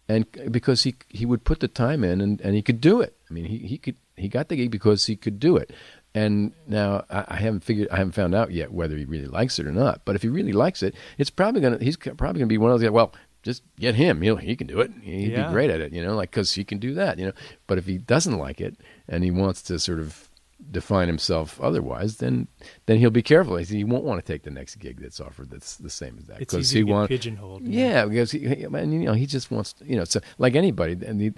and because he, he would put the time in, and, and he could do it. I mean, he, he could, he got the gig because he could do it. And now I, I haven't figured, I haven't found out yet whether he really likes it or not. But if he really likes it, it's probably gonna, he's probably gonna be one of those guys. Well, just get him. You know, he can do it. He'd yeah. be great at it. You know, like because he can do that. You know, but if he doesn't like it and he wants to sort of define himself otherwise, then then he'll be careful. He won't want to take the next gig that's offered that's the same as that. It's easy he to want, get pigeonholed. Yeah, yeah, because he, he, you know, he just wants. You know, so like anybody, and he.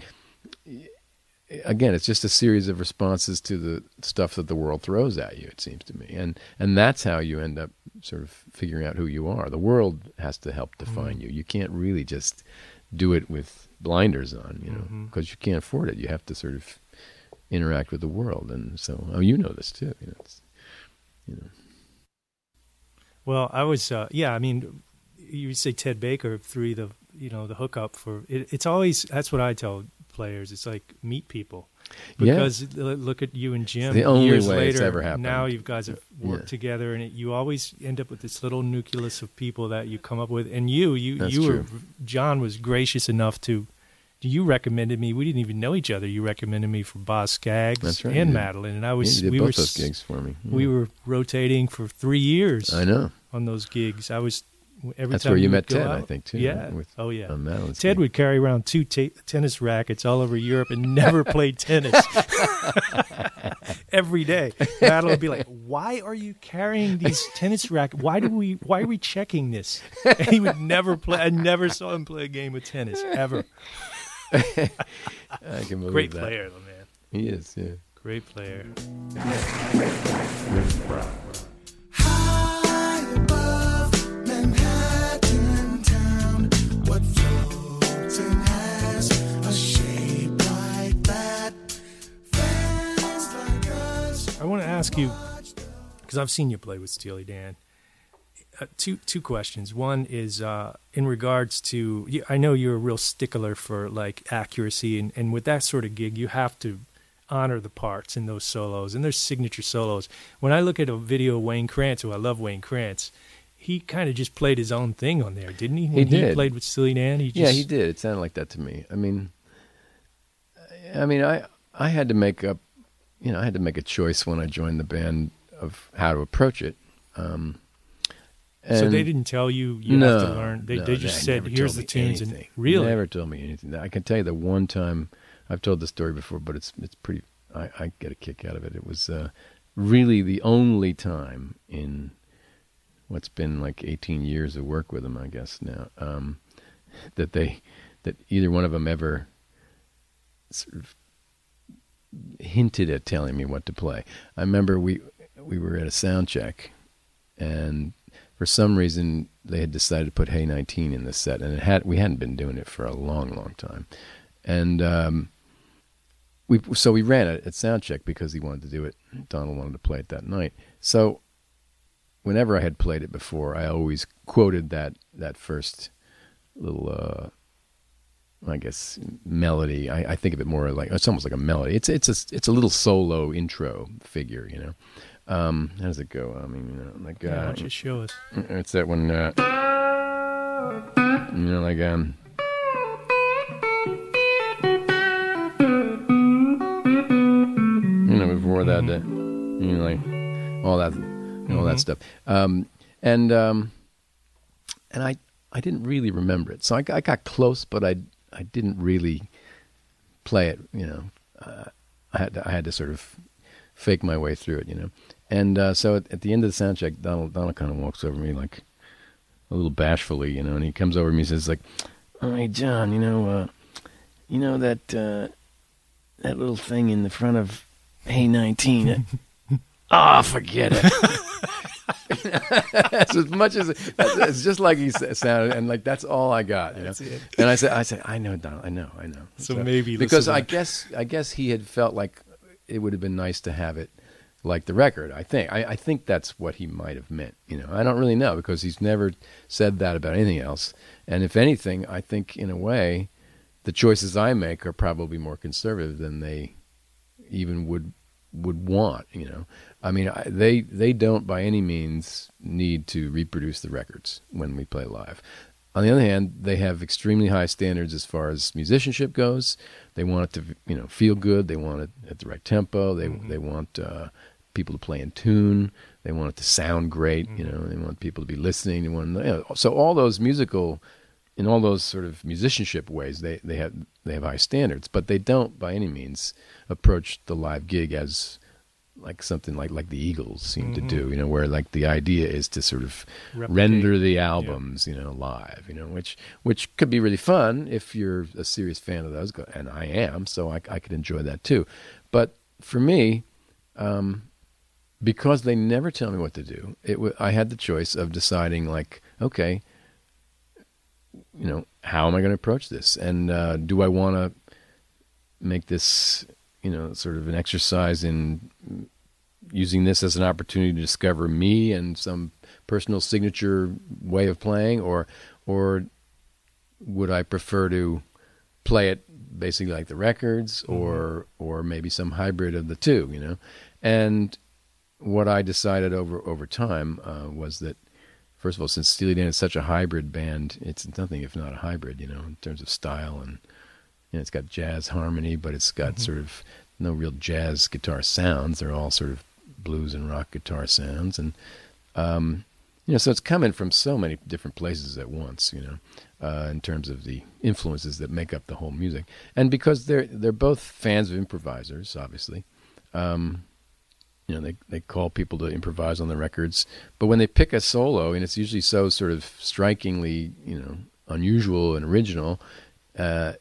Again, it's just a series of responses to the stuff that the world throws at you, it seems to me. And and that's how you end up sort of figuring out who you are. The world has to help define mm-hmm. you. You can't really just do it with blinders on, you know, because mm-hmm. you can't afford it. You have to sort of interact with the world. And so, oh, you know this too. You know, it's, you know. Well, I was, uh, yeah, I mean, you say Ted Baker threw the, you know, the hookup for, it, it's always, that's what I tell players, it's like meet people, because yeah. look at you and Jim. It's the only years way later, it's ever happened. Now you guys have worked yeah. together, and it, you always end up with this little nucleus of people that you come up with. And you, you, That's you true. were John was gracious enough to. You recommended me. We didn't even know each other. You recommended me for Boz Scaggs That's right, and yeah. Madeleine, and I was. Yeah, you did we both were those gigs for me. Yeah. We were rotating for three years. I know on those gigs. I was. Every That's where you met Ted, out. I think, too. Yeah. Right? With, oh, yeah. Ted thing. would carry around two ta- tennis rackets all over Europe and never played tennis every day. Madeline would be like, "Why are you carrying these tennis rackets? Why do we? Why are we checking this?" And he would never play. I never saw him play a game of tennis ever. I can believe Great that. player, though, man. He is. Yeah. Great player. Yeah. I want to ask you, because I've seen you play with Steely Dan, uh, two two questions. One is uh, in regards to, you, I know you're a real stickler for like accuracy, and, and with that sort of gig, you have to honor the parts in those solos, and there's signature solos. When I look at a video of Wayne Krantz, who I love Wayne Krantz, he kind of just played his own thing on there, didn't he? When he did. He played with Steely Dan. He just... Yeah, he did. It sounded like that to me. I mean, I mean, I I had to make up. You know, I had to make a choice when I joined the band of how to approach it. Um, and so they didn't tell you you no, have to learn. They, no, they just they said, "Here's the tunes." Anything. And really, never told me anything. I can tell you the one time I've told this story before, but it's it's pretty. I, I get a kick out of it. It was uh, really the only time in what's been like eighteen years of work with them, I guess now, um, that they that either one of them ever sort of hinted at telling me what to play. I remember we we were at a sound check, and for some reason they had decided to put Hey nineteen in the set, and it had we hadn't been doing it for a long long time, And um, we so we ran it at soundcheck because he wanted to do it. Donald wanted to play it that night. So whenever I had played it before, I always quoted that that first little, uh, I guess, melody. I, I think of it more like it's almost like a melody. It's it's a it's a little solo intro figure, you know. Um, how does it go? I mean, you know, like uh, yeah, why don't you show us? It's that one. Uh, you know, like um. You know, before that, uh, you know, like all that, mm-hmm. all that stuff, um, and um, and I, I didn't really remember it, so I, I got close, but I, I didn't really play it. You know, uh, I had to, I had to sort of fake my way through it. You know, and uh, so at, at the end of the soundcheck, Donald Donald kind of walks over me like a little bashfully, you know, and he comes over to me and says like, "All right, John, you know, uh, you know that uh, that little thing in the front of." Hey, nineteen. Ah, oh, forget it. That's as much as that's, it's just like he sounded, and like that's all I got. You know? That's it. And I said, I said, I know, Donald. I know, I know. So, so maybe because I guess, I guess he had felt like it would have been nice to have it like the record. I think, I, I think that's what he might have meant. You know, I don't really know because he's never said that about anything else. And if anything, I think in a way, the choices I make are probably more conservative than they even would would want, you know. I mean, I, they they don't by any means need to reproduce the records when we play live. On the other hand, they have extremely high standards as far as musicianship goes. They want it to, you know, feel good. They want it at the right tempo. They mm-hmm. they want uh, people to play in tune. They want it to sound great. Mm-hmm. You know, they want people to be listening to one another. You know, so all those musical, in all those sort of musicianship ways, they they have they have high standards, but they don't by any means approach the live gig as like something like, like the Eagles seem mm-hmm. to do, you know, where like the idea is to sort of replicate, render the albums, yeah. you know, live, you know, which, which could be really fun if you're a serious fan of those. And I am, so I, I could enjoy that too. But for me, um, because they never tell me what to do, it w- I had the choice of deciding like, okay, you know, how am I going to approach this? And uh, do I want to make this, you know, sort of an exercise in using this as an opportunity to discover me and some personal signature way of playing, or or would I prefer to play it basically like the records, or mm-hmm. or maybe some hybrid of the two, you know? And what I decided over over time uh, was that, first of all, since Steely Dan is such a hybrid band, it's nothing if not a hybrid, you know, in terms of style and. You know, it's got jazz harmony, but it's got mm-hmm. sort of no real jazz guitar sounds. They're all sort of blues and rock guitar sounds. And, um, you know, so it's coming from so many different places at once, you know, uh, in terms of the influences that make up the whole music. And because they're they're both fans of improvisers, obviously, um, you know, they, they call people to improvise on the records. But when they pick a solo, and it's usually so sort of strikingly, you know, unusual and original, uh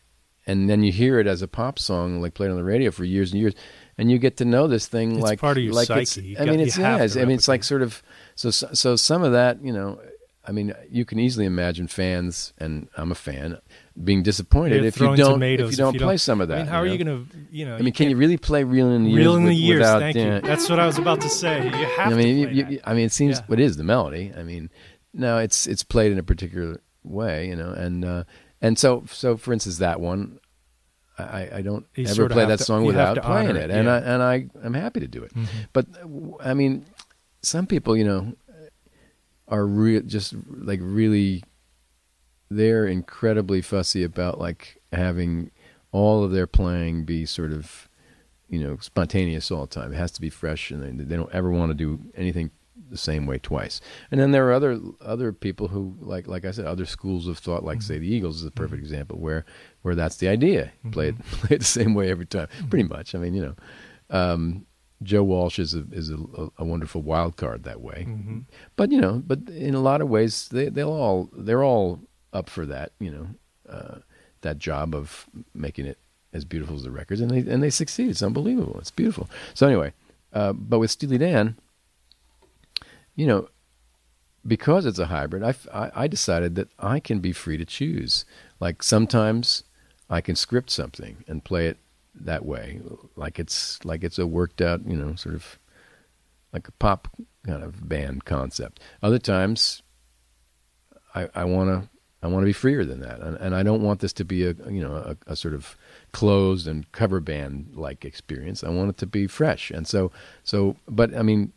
and then you hear it as a pop song, like played on the radio for years and years, and you get to know this thing it's like part of your like psyche. I mean, it's yeah, I mean, it's like sort of so so some of that, you know. I mean, you can easily imagine fans, and I'm a fan, being disappointed if you don't if you don't, if you don't play some of that. I mean, how you are know? you going to, you know? I mean, can you really play Real in the Years? Real in the with, Years, without, thank you. Know, that's what I was about to say. You have I mean, to play you, that. You, I mean, it seems yeah. what is the melody? I mean, no, it's it's played in a particular way, you know, and. Uh, And so, so for instance, that one, I, I don't you ever sort of play that to, song without playing it, it. and yeah. I and I am happy to do it. Mm-hmm. But I mean, some people, you know, are real just like really, they're incredibly fussy about like having all of their playing be sort of, you know, spontaneous all the time. It has to be fresh, and they, they don't ever want to do anything the same way twice. And then there are other other people who like like I said, other schools of thought, like mm-hmm. say the Eagles is a perfect mm-hmm. example where where that's the idea. Mm-hmm. Play it play it the same way every time. Mm-hmm. Pretty much. I mean, you know. Um, Joe Walsh is a is a, a wonderful wild card that way. Mm-hmm. But you know, but in a lot of ways they they'll all they're all up for that, you know, uh, that job of making it as beautiful as the records, and they and they succeed. It's unbelievable. It's beautiful. So anyway, uh, but with Steely Dan, you know, because it's a hybrid, I, I, I decided that I can be free to choose. Like sometimes I can script something and play it that way, like it's like it's a worked out, you know, sort of like a pop kind of band concept. Other times, I I want to I want to be freer than that, and and I don't want this to be a you know a, a sort of closed and cover band like experience. I want it to be fresh, and so so. But I mean,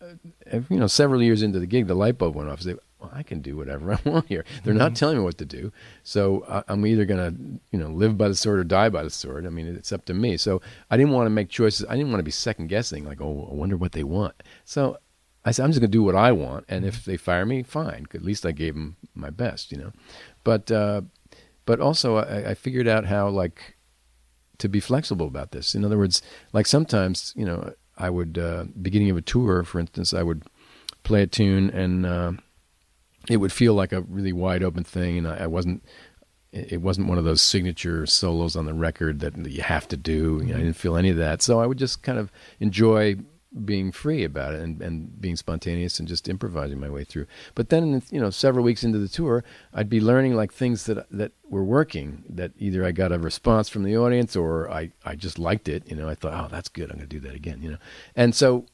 you know, several years into the gig, the light bulb went off. So they, I can do whatever I want here. They're not telling me what to do. So I'm either going to, you know, live by the sword or die by the sword. I mean, it's up to me. So I didn't want to make choices. I didn't want to be second guessing, like, oh, I wonder what they want. So I said, I'm just going to do what I want. And if they fire me, fine. At least I gave them my best, you know. But uh, but also I, I figured out how, like, to be flexible about this. In other words, like sometimes, you know, I would, uh, beginning of a tour, for instance, I would play a tune and... Uh, it would feel like a really wide open thing, and I, I wasn't. It wasn't one of those signature solos on the record that you have to do. You know, I didn't feel any of that, so I would just kind of enjoy being free about it and, and being spontaneous and just improvising my way through. But then, you know, several weeks into the tour, I'd be learning like things that that were working. That either I got a response from the audience, or I, I just liked it. You know, I thought, oh, that's good. I'm going to do that again. You know, and so.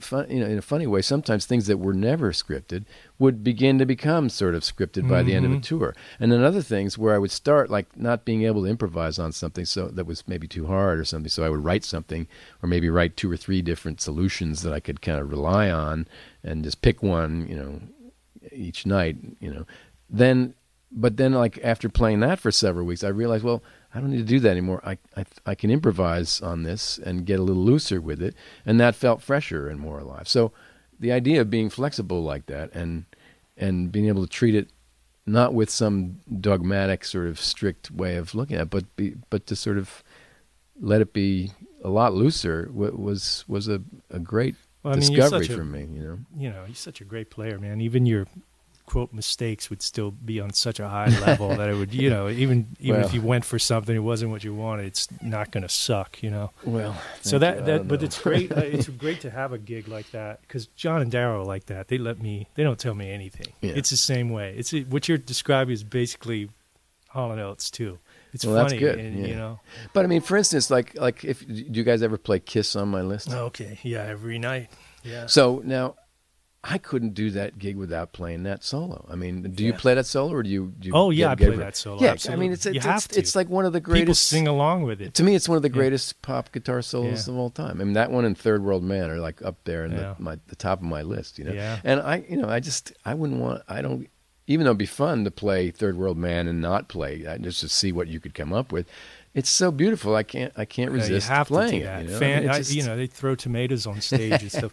Fun, you know, in a funny way, sometimes things that were never scripted would begin to become sort of scripted by mm-hmm. the end of a tour. And then other things where I would start like not being able to improvise on something so that was maybe too hard or something. So I would write something, or maybe write two or three different solutions that I could kind of rely on and just pick one, you know, each night, you know. Then, but then like after playing that for several weeks, I realized, well, I don't need to do that anymore. I, I I can improvise on this and get a little looser with it, and that felt fresher and more alive. So the idea of being flexible like that and and being able to treat it not with some dogmatic sort of strict way of looking at it, but be, but to sort of let it be a lot looser was was a, a great well, I mean, discovery for me. You know, you know, you're such a great player, man. Even your quote mistakes would still be on such a high level that it would, you know, even even well, if you went for something, it wasn't what you wanted, it's not going to suck, you know. Well, so that, that but know. It's great. It's great to have a gig like that, because John and Darryl like that. They let me. They don't tell me anything. Yeah. It's the same way. It's what you're describing is basically Hall and Oates too. It's well, funny, that's good. And, yeah. You know. But I mean, for instance, like like if do you guys ever play Kiss on My List? Okay, yeah, every night. Yeah. So now. I couldn't do that gig without playing that solo. I mean, do yeah. you play that solo, or do you? Do you oh yeah, I play that solo. Yeah, absolutely. I mean, it's it's, it's, it's like one of the greatest. People sing along with it. To me, it's one of the greatest yeah. pop guitar solos yeah. of all time. I mean, that one and Third World Man are like up there in yeah. the, my, the top of my list. You know, yeah. and I, you know, I just I wouldn't want. I don't. Even though it'd be fun to play Third World Man and not play, just to see what you could come up with. It's so beautiful. I can't. I can't resist yeah, you have playing to do that. It. You know, Fan, I mean, just, I, you know they throw tomatoes on stage and stuff.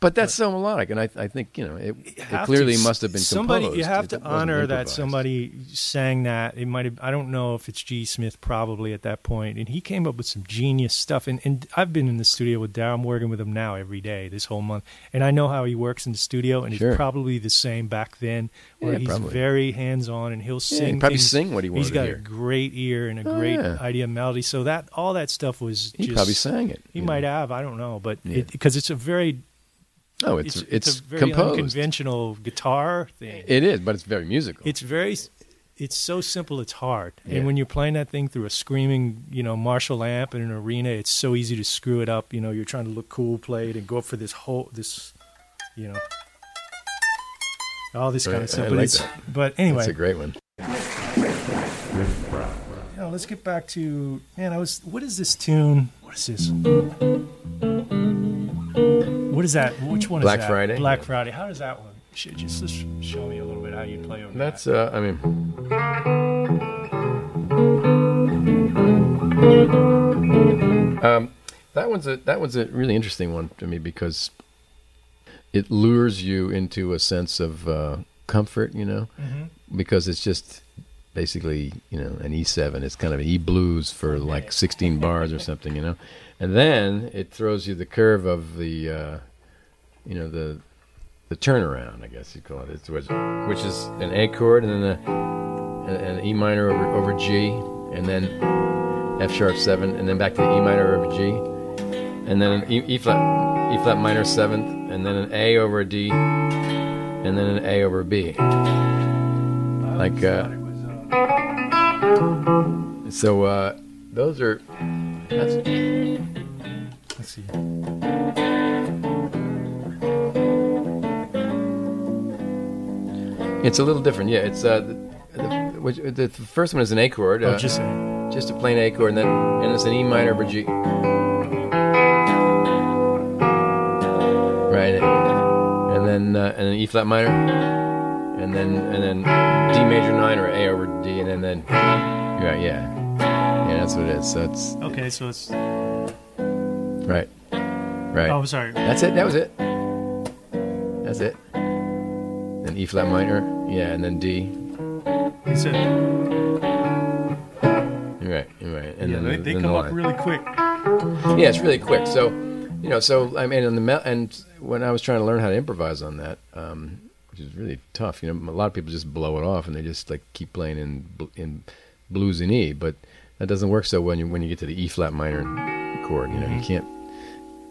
But that's but, so melodic, and I, I think you know it, you it clearly to, must have been somebody. Composed. You have it to honor that somebody sang that. It might have. I don't know if it's G. Smith probably at that point, and he came up with some genius stuff. And, and I've been in the studio with Darryl. I'm working with him now every day this whole month, and I know how he works in the studio, and sure. it's probably the same back then, where yeah, he's probably. very hands on, and he'll sing. Yeah, he probably things. sing what he wants. He's got to hear. A great ear and a oh, great yeah. idea. Melody, so that all that stuff was. He just, probably sang it. He might know. have, I don't know, but because yeah. it, it's a very. Oh, it's it's, it's, it's a very composed. Unconventional guitar thing. It is, but it's very musical. It's very, it's so simple. It's hard, yeah. and when you're playing that thing through a screaming, you know, Marshall amp in an arena, it's so easy to screw it up. You know, you're trying to look cool, play it, and go up for this whole this, you know, all this right. kind of stuff. I but, like it's, that. But anyway, it's a great one. Now, let's get back to man. I was. What is this tune? What is this? What is that? Which one Black is that? Black Friday. Black Friday. How does that one? Should just, just show me a little bit how you play on that. That's. Uh, I mean. Um, that one's a that one's a really interesting one to me, because it lures you into a sense of uh, comfort, you know, mm-hmm. because it's just. Basically, you know, an E seven. It's kind of an E blues for like sixteen bars or something, you know. And then it throws you the curve of the, uh, you know, the the turnaround, I guess you call it. It's which, which is an A chord and then an E minor over, over G, and then F sharp seven, and then back to the E minor over G, and then an E, E flat, E flat minor seventh, and then an A over a D, and then an A over a B. Like. Uh, So uh, those are. That's, let's see. It's a little different, yeah. It's uh, the, the, which, the first one is an A chord. Uh, oh, just a, just a plain A chord, and then and it's an E minor over G. Right, and then uh, and an E flat minor, and then and then D major nine or A over D, and then then right, yeah. Yeah, that's what it is. So it's okay. So it's right, right. Oh, sorry. That's it. That was it. That's it. Then E flat minor, yeah, and then D. That's it. You're right, you're right. And yeah, then they, they then come the up really quick. Yeah, it's really quick. So, you know, so I mean, on the mel- and when I was trying to learn how to improvise on that, um, which is really tough. You know, a lot of people just blow it off and they just like keep playing in in blues and E, but that doesn't work so well when you when you get to the E flat minor chord. You know, you can't.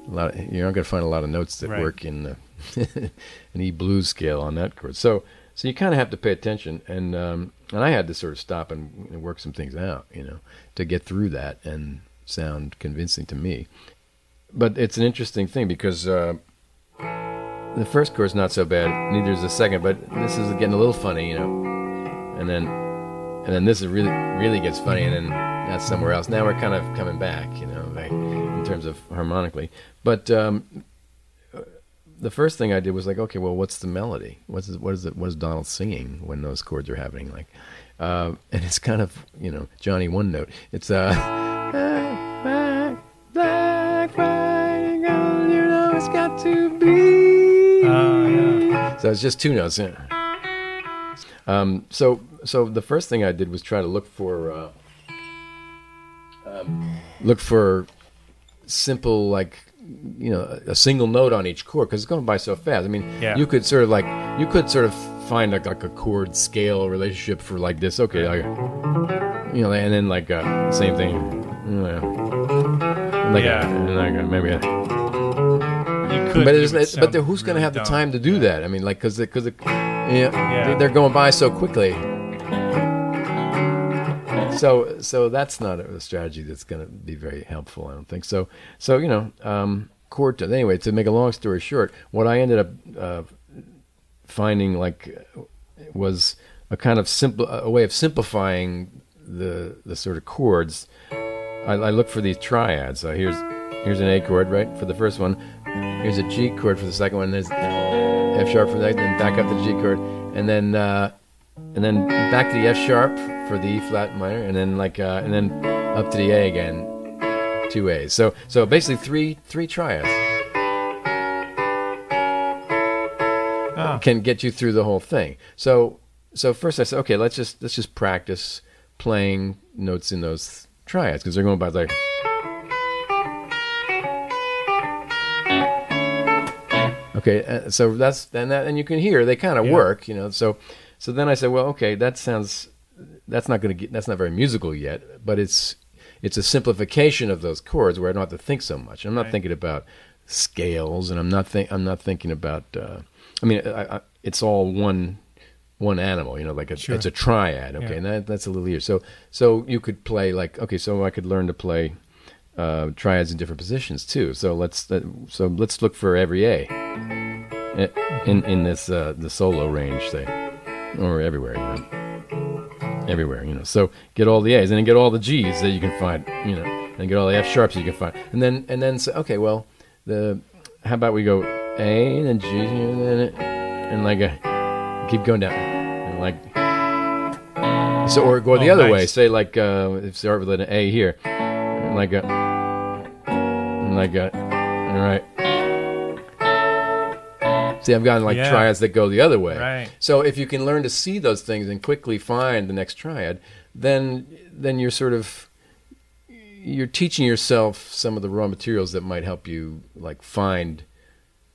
A lot of, you're not going to find a lot of notes that right. work in the, an E blues scale on that chord. So, so you kind of have to pay attention, and um, and I had to sort of stop and, and work some things out, you know, to get through that and sound convincing to me. But it's an interesting thing because uh, the first chord's not so bad, neither is the second. But this is getting a little funny, you know, and then and then this is really really gets funny, and then that's somewhere else. Now we're kind of coming back, you know, like in terms of harmonically, but. Um, The first thing I did was like, okay, well, what's the melody? What's what is it? What is Donald singing when those chords are happening? Like, uh, and it's kind of you know Johnny One Note. It's uh, black, black, Friday, girl, you know it's got to be. Uh, yeah. So it's just two notes. Yeah. Um, so so the first thing I did was try to look for uh, um, look for simple like. You know, a single note on each chord because it's going by so fast. I mean, yeah. you could sort of like you could sort of find like, like a chord scale relationship for like this. Okay, like, you know, and then like uh, same thing. Like yeah, a, and like a, maybe. A, you could, but it it, but who's really going to have dumb. the time to do yeah. that? I mean, like because because you know, yeah, they're going by so quickly. So, so that's not a strategy that's going to be very helpful, I don't think. So, so you know, um, chord. To, anyway, to make a long story short, what I ended up uh, finding like was a kind of simple, a way of simplifying the the sort of chords. I, I look for these triads. So here's here's an A chord, right, for the first one. Here's a G chord for the second one. There's F sharp for that. Then back up the G chord, and then uh, and then back to the F sharp. For the E flat minor, and then like, uh, and then up to the A again, two A's. So, so basically three, three triads oh. can get you through the whole thing. So, so first I said, okay, let's just let's just practice playing notes in those triads because they're going by like, okay, uh, so that's and that, and you can hear they kind of yeah. work, you know. So, so then I said, well, okay, that sounds. That's not going to get. That's not very musical yet, but it's it's a simplification of those chords where I don't have to think so much. I'm not right. thinking about scales, and I'm not think. I'm not thinking about. Uh, I mean, I, I, it's all one one animal, you know, like a, sure. it's a triad. Okay, yeah. and that, that's a little easier. So so you could play like okay, so I could learn to play uh, triads in different positions too. So let's uh, so let's look for every A in in this uh, the solo range, say, or everywhere, you know. Everywhere, you know. So get all the A's, and then get all the G's that you can find, you know, and get all the F sharps that you can find, and then and then say, so, okay, well, the how about we go A and then G and then and like a keep going down and like so or go the oh, other nice. way, say like uh, if you start with an A here, and like a and like a all right. See, I've gotten like yeah. triads that go the other way. Right. So if you can learn to see those things and quickly find the next triad, then then you're sort of you're teaching yourself some of the raw materials that might help you like find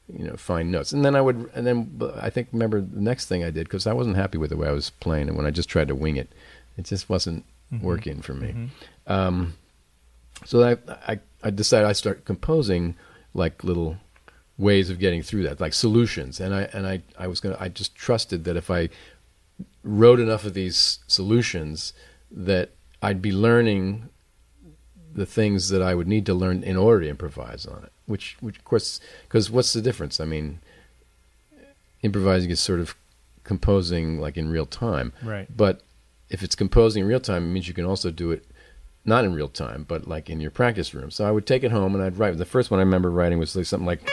you know find notes. And then I would and then I think remember the next thing I did because I wasn't happy with the way I was playing and when I just tried to wing it, it just wasn't mm-hmm. working for me. Mm-hmm. Um, so I, I I decided I start composing like little. ways of getting through that, like solutions, and I and I, I was gonna I just trusted that if I wrote enough of these solutions that I'd be learning the things that I would need to learn in order to improvise on it, which, which of course, because what's the difference? I mean, improvising is sort of composing like in real time. Right. But if it's composing in real time, it means you can also do it not in real time, but like in your practice room. So I would take it home and I'd write. The first one I remember writing was like something like,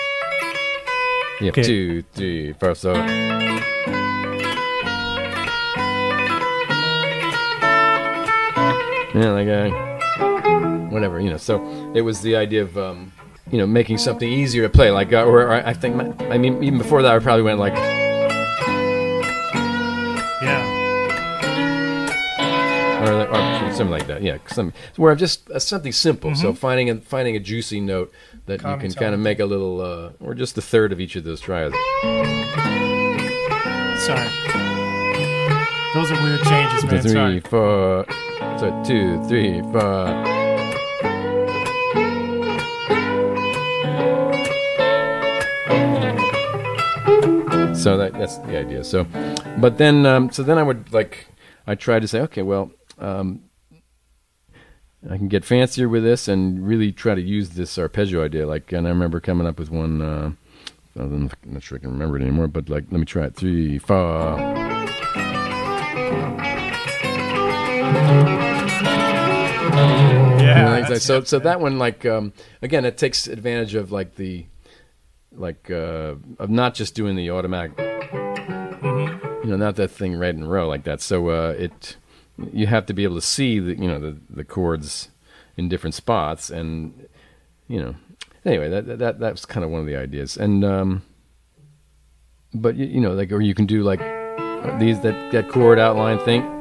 yeah, okay. two, three, four, so... Yeah, like I, whatever, you know. So it was the idea of, um, you know, making something easier to play. Like, uh, or, or I think, my, I mean, even before that, I probably went like, yeah, or, like, or something like that. Yeah, some where I'm just uh, something simple. Mm-hmm. So finding a, finding a juicy note that Common you can tone. Kind of make a little, uh, or just the third of each of those tries. Sorry, those are weird changes, man. Three, Sorry. four. So two, three, four. So that, that's the idea. So, but then, um, so then I would like, I tried to say, okay, well, um, I can get fancier with this and really try to use this arpeggio idea. Like, and I remember coming up with one. Uh, I'm not sure I can remember it anymore, but like, let me try it. Three, four. Yeah, so so that one, like, um, again, it takes advantage of like the, like uh, of not just doing the automatic, mm-hmm. you know, not that thing right in a row like that. So uh, it, you have to be able to see the, you know, the, the chords in different spots, and you know, anyway, that that that's kind of one of the ideas. And um, but you, you know, like, or you can do like these that that chord outline thing.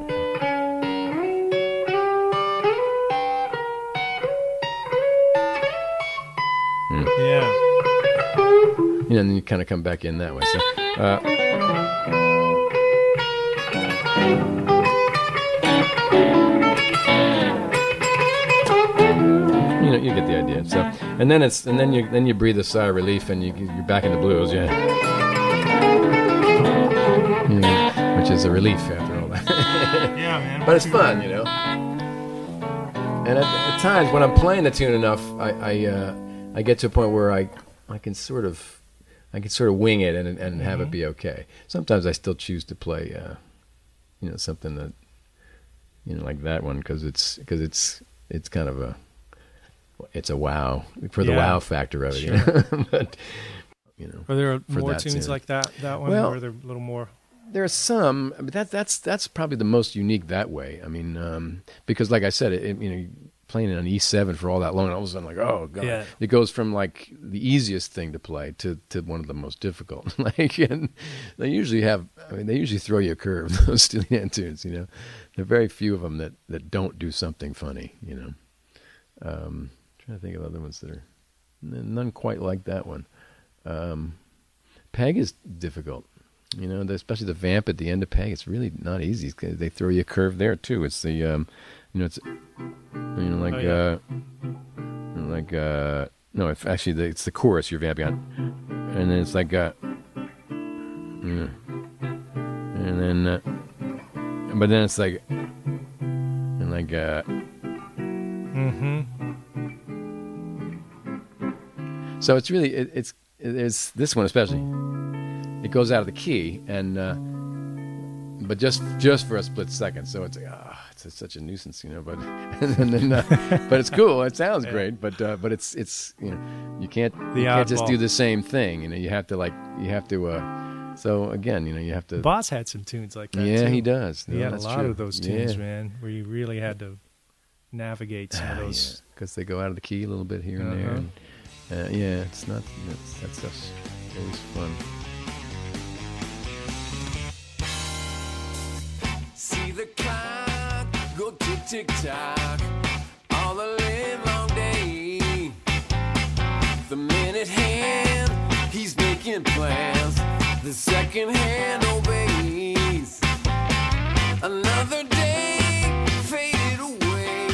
You know, and then you kind of come back in that way. So, uh, you know, you get the idea. So, and then it's, and then you, then you breathe a sigh of relief, and you, you're back in the blues, yeah. You know, which is a relief after all that. Yeah, man. But it's fun, you know. And at, at times when I'm playing the tune enough, I, I, uh, I get to a point where I, I can sort of. I can sort of wing it and and have mm-hmm. it be okay. Sometimes I still choose to play, uh, you know, something that, you know, like that one, because it's because it's it's kind of a, it's a wow for the yeah. wow factor of it. Sure. You know? But you know, are there more that, tunes yeah. like that? That one, well, or are there a little more? There are some, but that that's that's probably the most unique that way. I mean, um, because like I said, it, it you know. playing it on E seven for all that long, and all of a sudden, like, oh god, yeah. it goes from like the easiest thing to play to, to one of the most difficult. Like, and they usually have, I mean, they usually throw you a curve. Those Steely Dan tunes, you know, there are very few of them that, that don't do something funny. You know, um, I'm trying to think of other ones that are none quite like that one. Um, Peg is difficult, you know, especially the vamp at the end of Peg. It's really not easy. They throw you a curve there too. It's the um, you know, it's you know, like, oh, yeah. uh, like, uh, no, if actually the, it's the chorus you're vamping on, and then it's like, uh, you know, and then, uh, but then it's like, and like, uh, mm-hmm. So it's really, it, it's, it's this one especially, it goes out of the key, and, uh, but just, just for a split second, so it's like, ah. Uh, It's such a nuisance, you know. But and then, uh, but it's cool. It sounds yeah. great. But uh, but it's it's you know, you can't the you can't just ball. do the same thing. You know, you have to like you have to. Uh, so again, you know, you have to. Boz had some tunes like that. Yeah, too. he does. No, he had a lot true. of those tunes, yeah. man, where you really had to navigate some of those because yeah. they go out of the key a little bit here and uh-huh. there. And, uh, yeah, it's not that's that stuff's always fun. See the cloud. Go tick tick tock all the live long day. The minute hand, he's making plans. The second hand obeys. Another day faded away.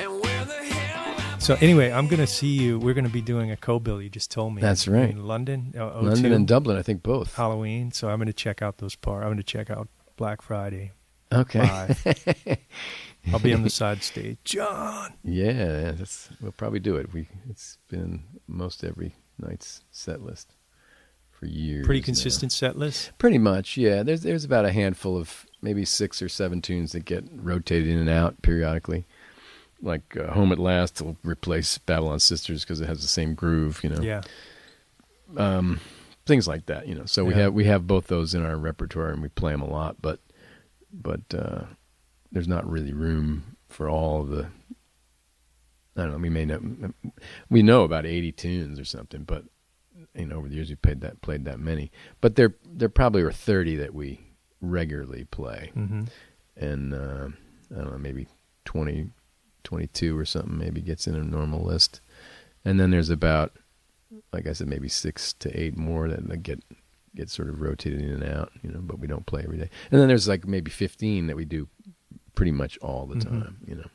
And where the hell am I? So anyway, I'm gonna see you. We're gonna be doing a co-bill. You just told me. That's right. In London, oh, London and Dublin, I think both. Halloween. So I'm gonna check out those par. I'm gonna check out Black Friday. Okay. Five. I'll be on the side stage. John. Yeah, that's, we'll probably do it. We It's been most every night's set list for years. Pretty consistent now. Set list? Pretty much, yeah. There's there's about a handful of maybe six or seven tunes that get rotated in and out periodically. Like uh, Home at Last will replace Babylon Sisters because it has the same groove, you know. Yeah. Um, things like that, you know. So yeah. we have we have both those in our repertoire and we play them a lot, but but uh, there's not really room for all the. I don't know. We may know we know about eighty tunes or something, but you know, over the years we played that played that many. But there there probably are thirty that we regularly play, mm-hmm. and uh, I don't know, maybe twenty. twenty-two or something maybe gets in a normal list. And then there's about, like I said, maybe six to eight more that get get sort of rotated in and out, you know, but we don't play every day. And then there's like maybe fifteen that we do pretty much all the time, mm-hmm. you know.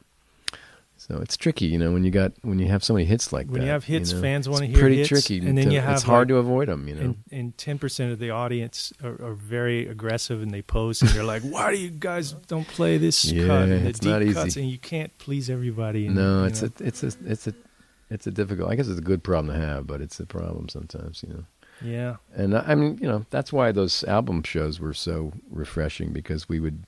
So it's tricky, you know, when you got when you have so many hits like when that. When you have hits, you know, fans want to hear pretty hits. Pretty tricky. And then to, you have it's hard like, to avoid them, you know. And, and ten percent of the audience are, are very aggressive and they post and they're like, why do you guys don't play this yeah, cut and the it's deep not easy. Cuts? And you can't please everybody. And, no, it's you know. a, it's a, it's a, it's a difficult, I guess it's a good problem to have, but it's a problem sometimes, you know. Yeah. And I, I mean, you know, that's why those album shows were so refreshing because we would,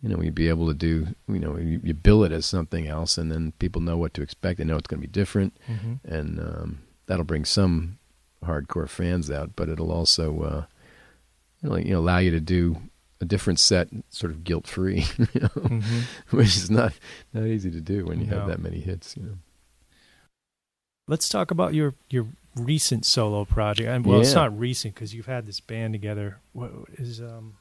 you know, we'd be able to do, you know, you, you bill it as something else and then people know what to expect. They know it's going to be different. Mm-hmm. And um, that'll bring some hardcore fans out, but it'll also, uh, it'll, you know, allow you to do a different set sort of guilt-free, you know, mm-hmm. which is not, not easy to do when you no. have that many hits, you know. Let's talk about your, your recent solo project. And, well, yeah. it's not recent because you've had this band together. What is, um...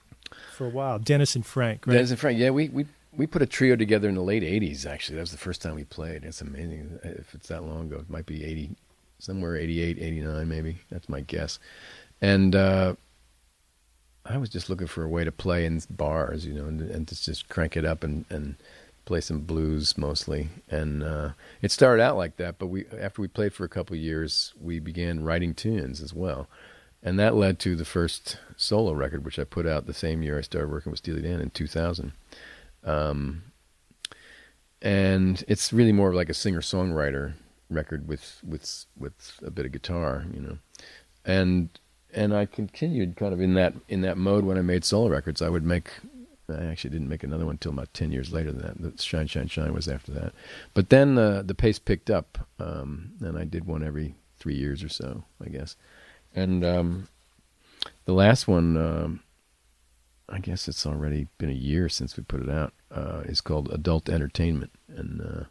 for a while, Dennis and Frank, right? Dennis and Frank, yeah, we, we we put a trio together in the late eighties, actually. That was the first time we played. It's amazing if it's that long ago. It might be eighty, somewhere eighty-eight, eighty-nine maybe. That's my guess. And uh, I was just looking for a way to play in bars, you know, and, and to just crank it up and, and play some blues mostly. And uh, it started out like that, but we after we played for a couple of years, we began writing tunes as well. And that led to the first solo record, which I put out the same year I started working with Steely Dan in two thousand. Um, and it's really more like a singer-songwriter record with, with with a bit of guitar, you know. And and I continued kind of in that in that mode when I made solo records. I would make, I actually didn't make another one until about ten years later than that. The Shine, Shine, Shine was after that. But then the, the pace picked up, um, and I did one every three years or so, I guess. And um, the last one, um, I guess it's already been a year since we put it out, uh, is called Adult Entertainment. And uh,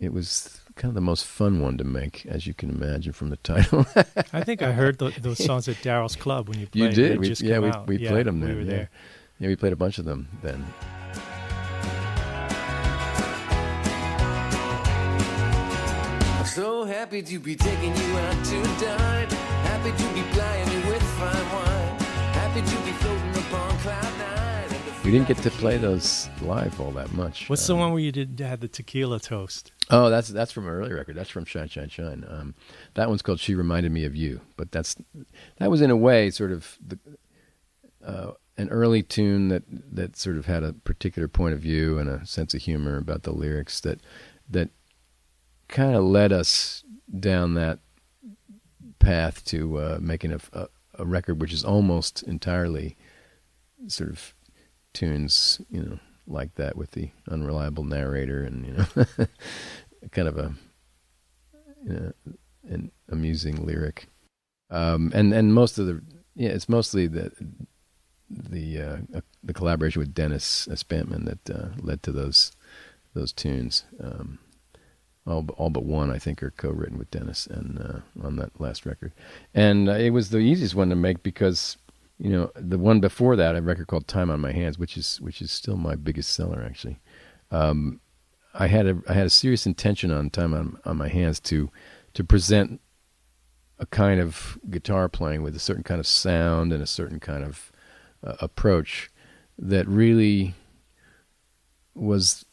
it was kind of the most fun one to make, as you can imagine from the title. I think I heard the, those songs at Daryl's Club when you played. You did. We, just yeah, we, we yeah, played them there. We were yeah. there. Yeah, we played a bunch of them then. So happy to be taking you out to dine. Happy to be plying you with fine wine. Happy to be floating upon cloud nine. We didn't get to play those live all that much. What's um, the one where you did had the tequila toast? Oh, that's that's from an early record. That's from Shine, Shine, Shine. Um, that one's called She Reminded Me of You. But that's that was in a way sort of the, uh, an early tune that that sort of had a particular point of view and a sense of humor about the lyrics that that. Kind of led us down that path to uh, making a, a, a record which is almost entirely sort of tunes, you know, like that with the unreliable narrator and, you know, kind of a, you know, an amusing lyric. Um, and, and most of the, yeah, it's mostly the the uh, the collaboration with Dennis Espantman that uh, led to those those tunes. Um All but, all but one, I think, are co-written with Dennis and uh, on that last record. And uh, it was the easiest one to make because, you know, the one before that, a record called Time on My Hands, which is which is still my biggest seller, actually. Um, I had a I had a serious intention on Time on, on My Hands to to present a kind of guitar playing with a certain kind of sound and a certain kind of uh, approach that really was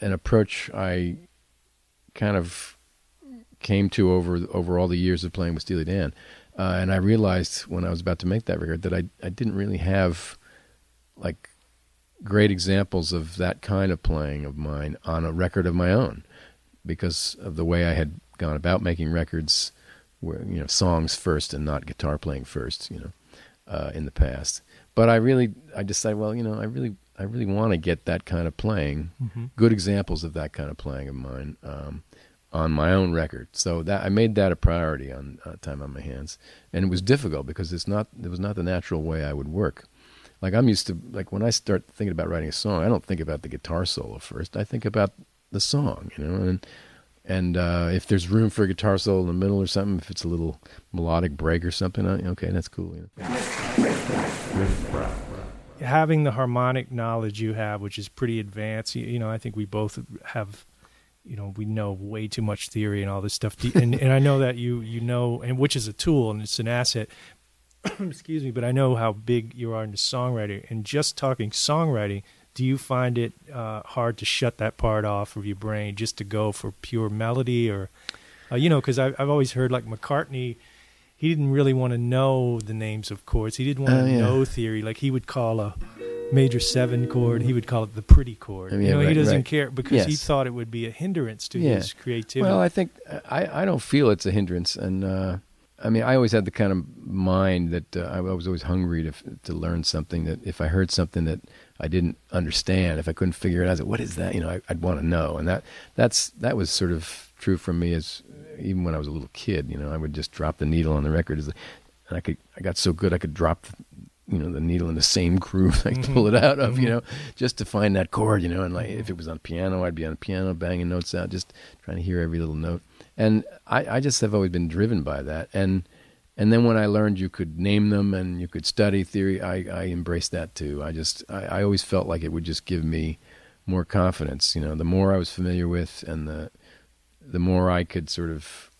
an approach I kind of came to over over all the years of playing with Steely Dan. Uh, and I realized when I was about to make that record that I I didn't really have like great examples of that kind of playing of mine on a record of my own, because of the way I had gone about making records, where, you know, songs first and not guitar playing first, you know, uh, in the past. But I really, I decided, well, you know, I really, I really want to get that kind of playing, mm-hmm. good examples of that kind of playing of mine um, on my own record. So that I made that a priority on uh, Time on My Hands, and it was difficult because it's not, it was not the natural way I would work. Like I'm used to, like when I start thinking about writing a song, I don't think about the guitar solo first. I think about the song, you know, and and uh, if there's room for a guitar solo in the middle or something, if it's a little melodic break or something, I, okay, that's cool. You know? Having the harmonic knowledge you have, which is pretty advanced, you, you know, I think we both have, you know, we know way too much theory and all this stuff. And, and I know that you, you know, and which is a tool and it's an asset. Excuse me, but I know how big you are into songwriting. And just talking songwriting, do you find it uh, hard to shut that part off of your brain just to go for pure melody? Or, uh, you know, because I've, I've always heard like McCartney, he didn't really want to know the names of chords. He didn't want to oh, yeah. know theory. Like he would call a major seven chord, he would call it the pretty chord. I mean, you know, yeah, right, he doesn't right. care because yes. he thought it would be a hindrance to yeah. his creativity. Well, I think, I, I don't feel it's a hindrance. And, uh, I mean, I always had the kind of mind that uh, I was always hungry to to learn something, that if I heard something that I didn't understand, if I couldn't figure it out, I was like, what is that? You know, I, I'd want to know. And that that's that was sort of true for me as even when I was a little kid. You know, I would just drop the needle on the record, as, and I could I got so good I could drop, you know, the needle in the same groove I could mm-hmm. pull it out of, mm-hmm. you know, just to find that chord. You know, and like if it was on piano, I'd be on piano banging notes out, just trying to hear every little note. And I, I just have always been driven by that. And and then when I learned you could name them and you could study theory, I, I embraced that too. I just I, I always felt like it would just give me more confidence. You know, the more I was familiar with and the the more I could sort of,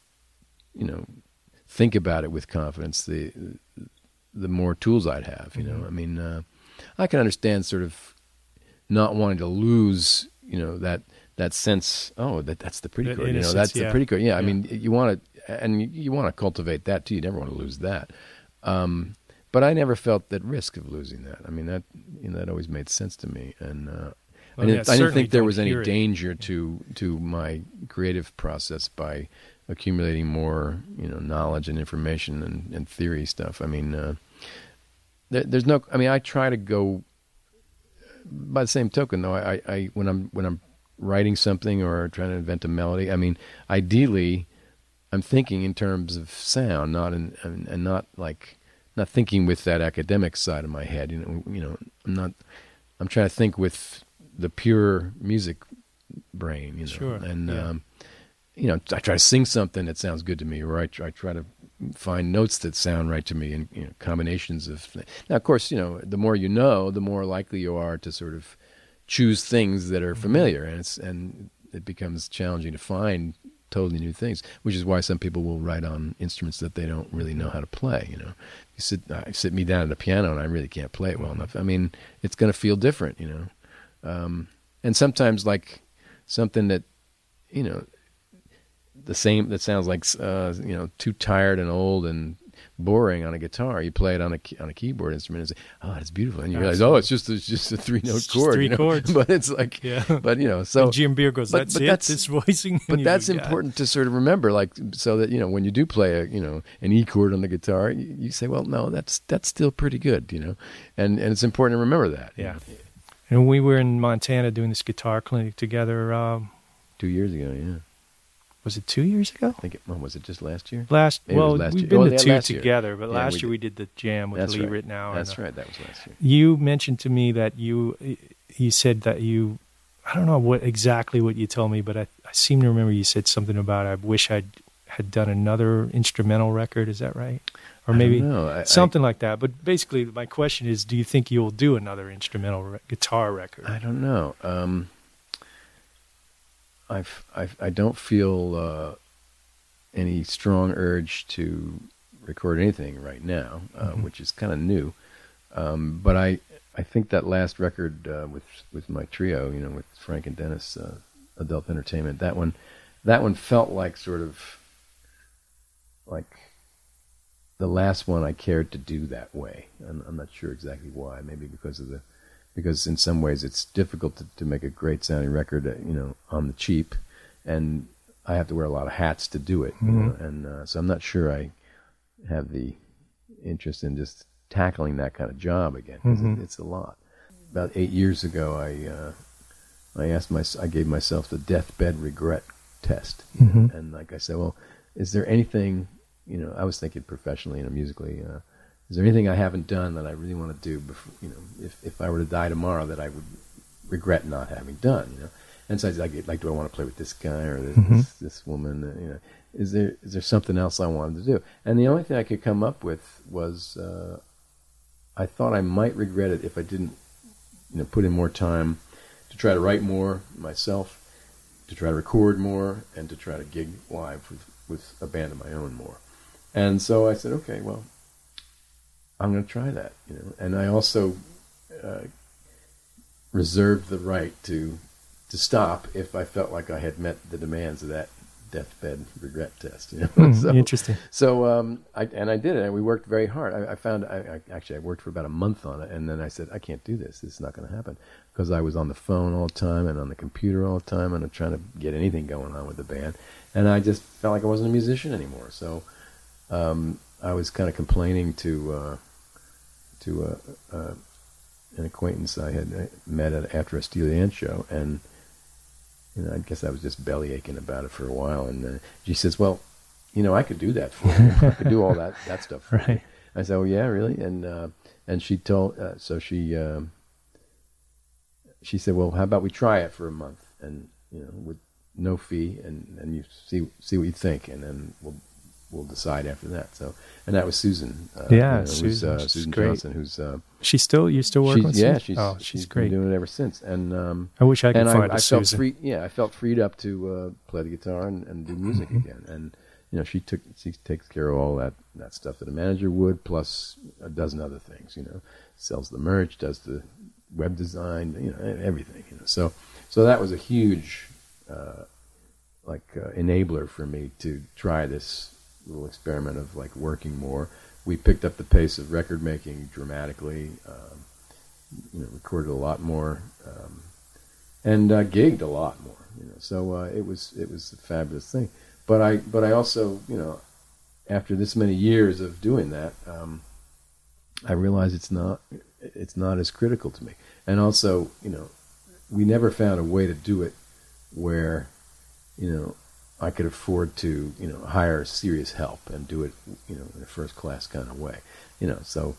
you know, think about it with confidence, the the more tools I'd have, you know. Mm-hmm. I mean, uh, I can understand sort of not wanting to lose, you know, that... that sense, oh, that that's the pretty chord, you know, that's yeah. the pretty chord. Yeah, yeah, I mean, you want to, and you, you want to cultivate that too. You never want to lose that. Um, but I never felt that risk of losing that. I mean, that you know, that always made sense to me, and uh, well, I didn't, yeah, I didn't think there was any danger it. to to my creative process by accumulating more, you know, knowledge and information and, and theory stuff. I mean, uh, there, there's no. I mean, I try to go. By the same token, though, I, I when I'm when I'm writing something or trying to invent a melody, I mean, ideally, I'm thinking in terms of sound, not in, and not like, not thinking with that academic side of my head. You know, you know, I'm not. I'm trying to think with the pure music brain. You know, sure. And yeah. um, you know, I try to sing something that sounds good to me, or I try, I try to find notes that sound right to me, and you know, combinations of things. Now, of course, you know, the more you know, the more likely you are to sort of choose things that are familiar, and it's, and it becomes challenging to find totally new things, which is why some people will write on instruments that they don't really know how to play. You know, you sit, I sit me down at a piano and I really can't play it well enough. I mean, it's going to feel different, you know? Um, and sometimes like something that, you know, the same, that sounds like, uh, you know, too tired and old and boring on a guitar, you play it on a on a keyboard instrument and say, oh, that's beautiful, and you realize, oh, it's just it's just a three note chord, three you know? chords. But it's like, yeah. but you know, so and Jim Beard goes, that's but, but it, that's it's voicing. But that's important it. to sort of remember, like, so that you know when you do play a you know an E chord on the guitar, you, you say, well, no, that's that's still pretty good, you know, and and it's important to remember that. Yeah. yeah. And we were in Montana doing this guitar clinic together. Um, Two years ago, yeah. Was it two years ago? I think it well, was it just last year? Last Maybe well, last we've year. been oh, the two together, but yeah, last we year we did the jam with That's Lee right. Ritenour. That's right, that was last year. You mentioned to me that you, you said that you, I don't know what exactly what you told me, but I, I seem to remember you said something about I wish I had done another instrumental record. Is that right? Or maybe I, something I, like that. But basically, my question is, do you think you'll do another instrumental re- guitar record? I don't know. Um, I've, I've, I don't feel uh, any strong urge to record anything right now, uh, mm-hmm. which is kind of new. Um, but I, I think that last record uh, with with my trio, you know, with Frank and Dennis, uh, Adult Entertainment, that one, that one felt like sort of like the last one I cared to do that way. I'm, I'm not sure exactly why. Maybe because of the because in some ways it's difficult to, to make a great sounding record, you know, on the cheap, and I have to wear a lot of hats to do it. You mm-hmm. know? And uh, so I'm not sure I have the interest in just tackling that kind of job again. 'Cause mm-hmm. it, it's a lot. About eight years ago, I uh, I asked my I gave myself the deathbed regret test, mm-hmm. and like I said, well, is there anything, you know, I was thinking professionally and musically, uh, is there anything I haven't done that I really want to do before, you know, if, if I were to die tomorrow that I would regret not having done, you know? And so I like, like, do I want to play with this guy or this mm-hmm. this, this woman? Uh, you know, is there is there something else I wanted to do? And the only thing I could come up with was, uh, I thought I might regret it if I didn't, you know, put in more time to try to write more myself, to try to record more, and to try to gig live with, with a band of my own more. And so I said, okay, well, I'm going to try that, you know. And I also uh, reserved the right to to stop if I felt like I had met the demands of that deathbed regret test, you know. Mm, so, interesting. So um, I and I did it, and we worked very hard. I, I found I, I actually I worked for about a month on it, and then I said, I can't do this. This is not going to happen, because I was on the phone all the time and on the computer all the time, and I'm trying to get anything going on with the band, and I just felt like I wasn't a musician anymore. So um, I was kind of complaining to uh, to uh, uh, an acquaintance I had met at, after a Steely Dan show, and you know, I guess I was just belly aching about it for a while. And uh, she says, well, you know, I could do that for you. I could do all that, that stuff for right. you. I said, oh, yeah, really? And uh, and she told, uh, so she uh, she said, well, how about we try it for a month, and, you know, with no fee, and, and you see see what you think, and then we'll we'll decide after that. So, and that was Susan. Uh, yeah, you know, Susan, who's, uh, Susan Johnson, who's... Uh, she's still, you still work with Susan? Yeah, she's, oh, she's, she's great. Been doing it ever since. And um, I wish I could find I, I Susan. Felt free, yeah, I felt freed up to uh, play the guitar and, and do music mm-hmm. again. And, you know, she took she takes care of all that, that stuff that a manager would, plus a dozen other things, you know. Sells the merch, does the web design, you know, everything. You know. So, so that was a huge, uh, like, uh, enabler for me to try this little experiment of like working more. We picked up the pace of record making dramatically, um, you know, recorded a lot more, um, and uh, gigged a lot more, you know. So uh, it was it was a fabulous thing. But I but I also, you know, after this many years of doing that, um, I realized it's not it's not as critical to me. And also, you know, we never found a way to do it where, you know, I could afford to, you know, hire serious help and do it, you know, in a first-class kind of way, you know. So,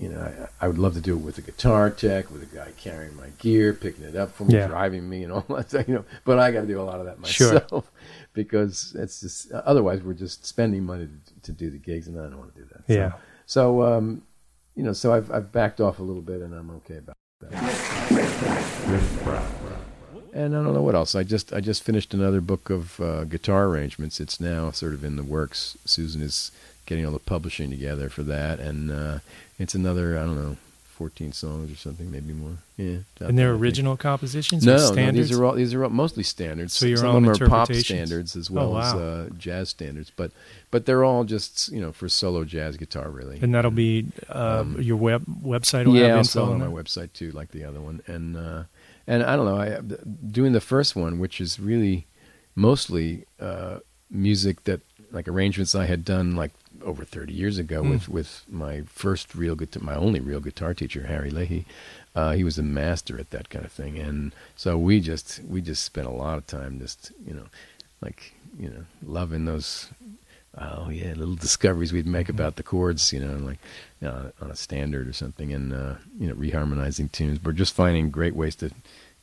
you know, I, I would love to do it with a guitar tech, with a guy carrying my gear, picking it up for me, yeah. driving me, and all that stuff, you know. But I got to do a lot of that myself sure. because it's just otherwise we're just spending money to, to do the gigs, and I don't want to do that. Yeah. So, so um, you know, so I've I've backed off a little bit, and I'm okay about that. And I don't know what else. I just I just finished another book of uh, guitar arrangements. It's now sort of in the works. Susan is getting all the publishing together for that, and uh, it's another, I don't know, fourteen songs or something, maybe more. Yeah. And they're original compositions? No, no, these are all these are all mostly standards. So your Some own of them are pop standards as well oh, wow. as uh, jazz standards, but but they're all just, you know, for solo jazz guitar really. And that'll be uh, um, your web website. Will yeah, also on, on my website too, like the other one, and. Uh, And I don't know, I, doing the first one, which is really mostly uh, music that, like arrangements I had done like over thirty years ago mm. with, with my first real guitar, my only real guitar teacher, Harry Leahy. Uh, he was a master at that kind of thing. And so we just, we just spent a lot of time just, you know, like, you know, loving those, oh yeah, little discoveries we'd make about the chords, you know, like, you know, on a standard or something, and, uh, you know, reharmonizing tunes. We're just finding great ways to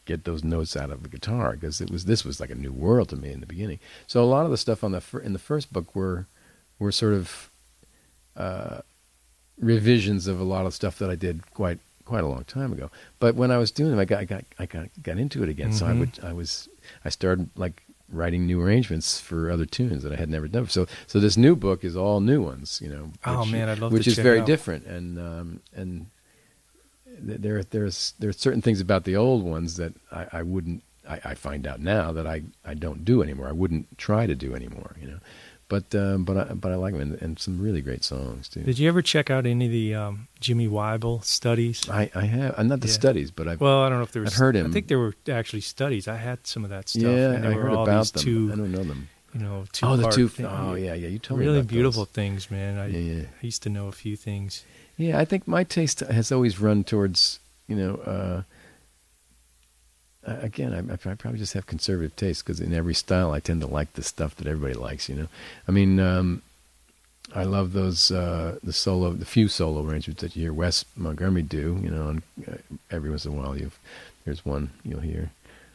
get those notes out of the guitar, because it was this was like a new world to me in the beginning. So a lot of the stuff on the fir- in the first book were were sort of uh, revisions of a lot of stuff that I did quite quite a long time ago. But when I was doing them, I got I got I got, got into it again. Mm-hmm. So I would I was I started like writing new arrangements for other tunes that I had never done. So so this new book is all new ones, you know. Which, oh man, I'd love which to is check very out. different and um, and. There, there's, there are certain things about the old ones that I, I wouldn't. I, I find out now that I, I don't do anymore. I wouldn't try to do anymore, you know. But um, but I, but I like them, and, and some really great songs too. Did you ever check out any of the um, Jimmy Weibel studies? I, I have, not the yeah. studies, but I've well, I don't know if there was. I've heard him. I think there were actually studies. I had some of that stuff. Yeah, and I were heard all about them. Two, I don't know them. You know, two oh the two. Thing. Oh yeah, yeah. You told really me really beautiful those. Things, man. I, yeah, yeah. I used to know a few things. Yeah, I think my taste has always run towards you know. Uh, Again, I, I probably just have conservative taste because in every style I tend to like the stuff that everybody likes, you know. I mean, um, I love those, uh, the solo, the few solo arrangements that you hear Wes Montgomery do, you know, and every once in a while you've, there's one you'll hear.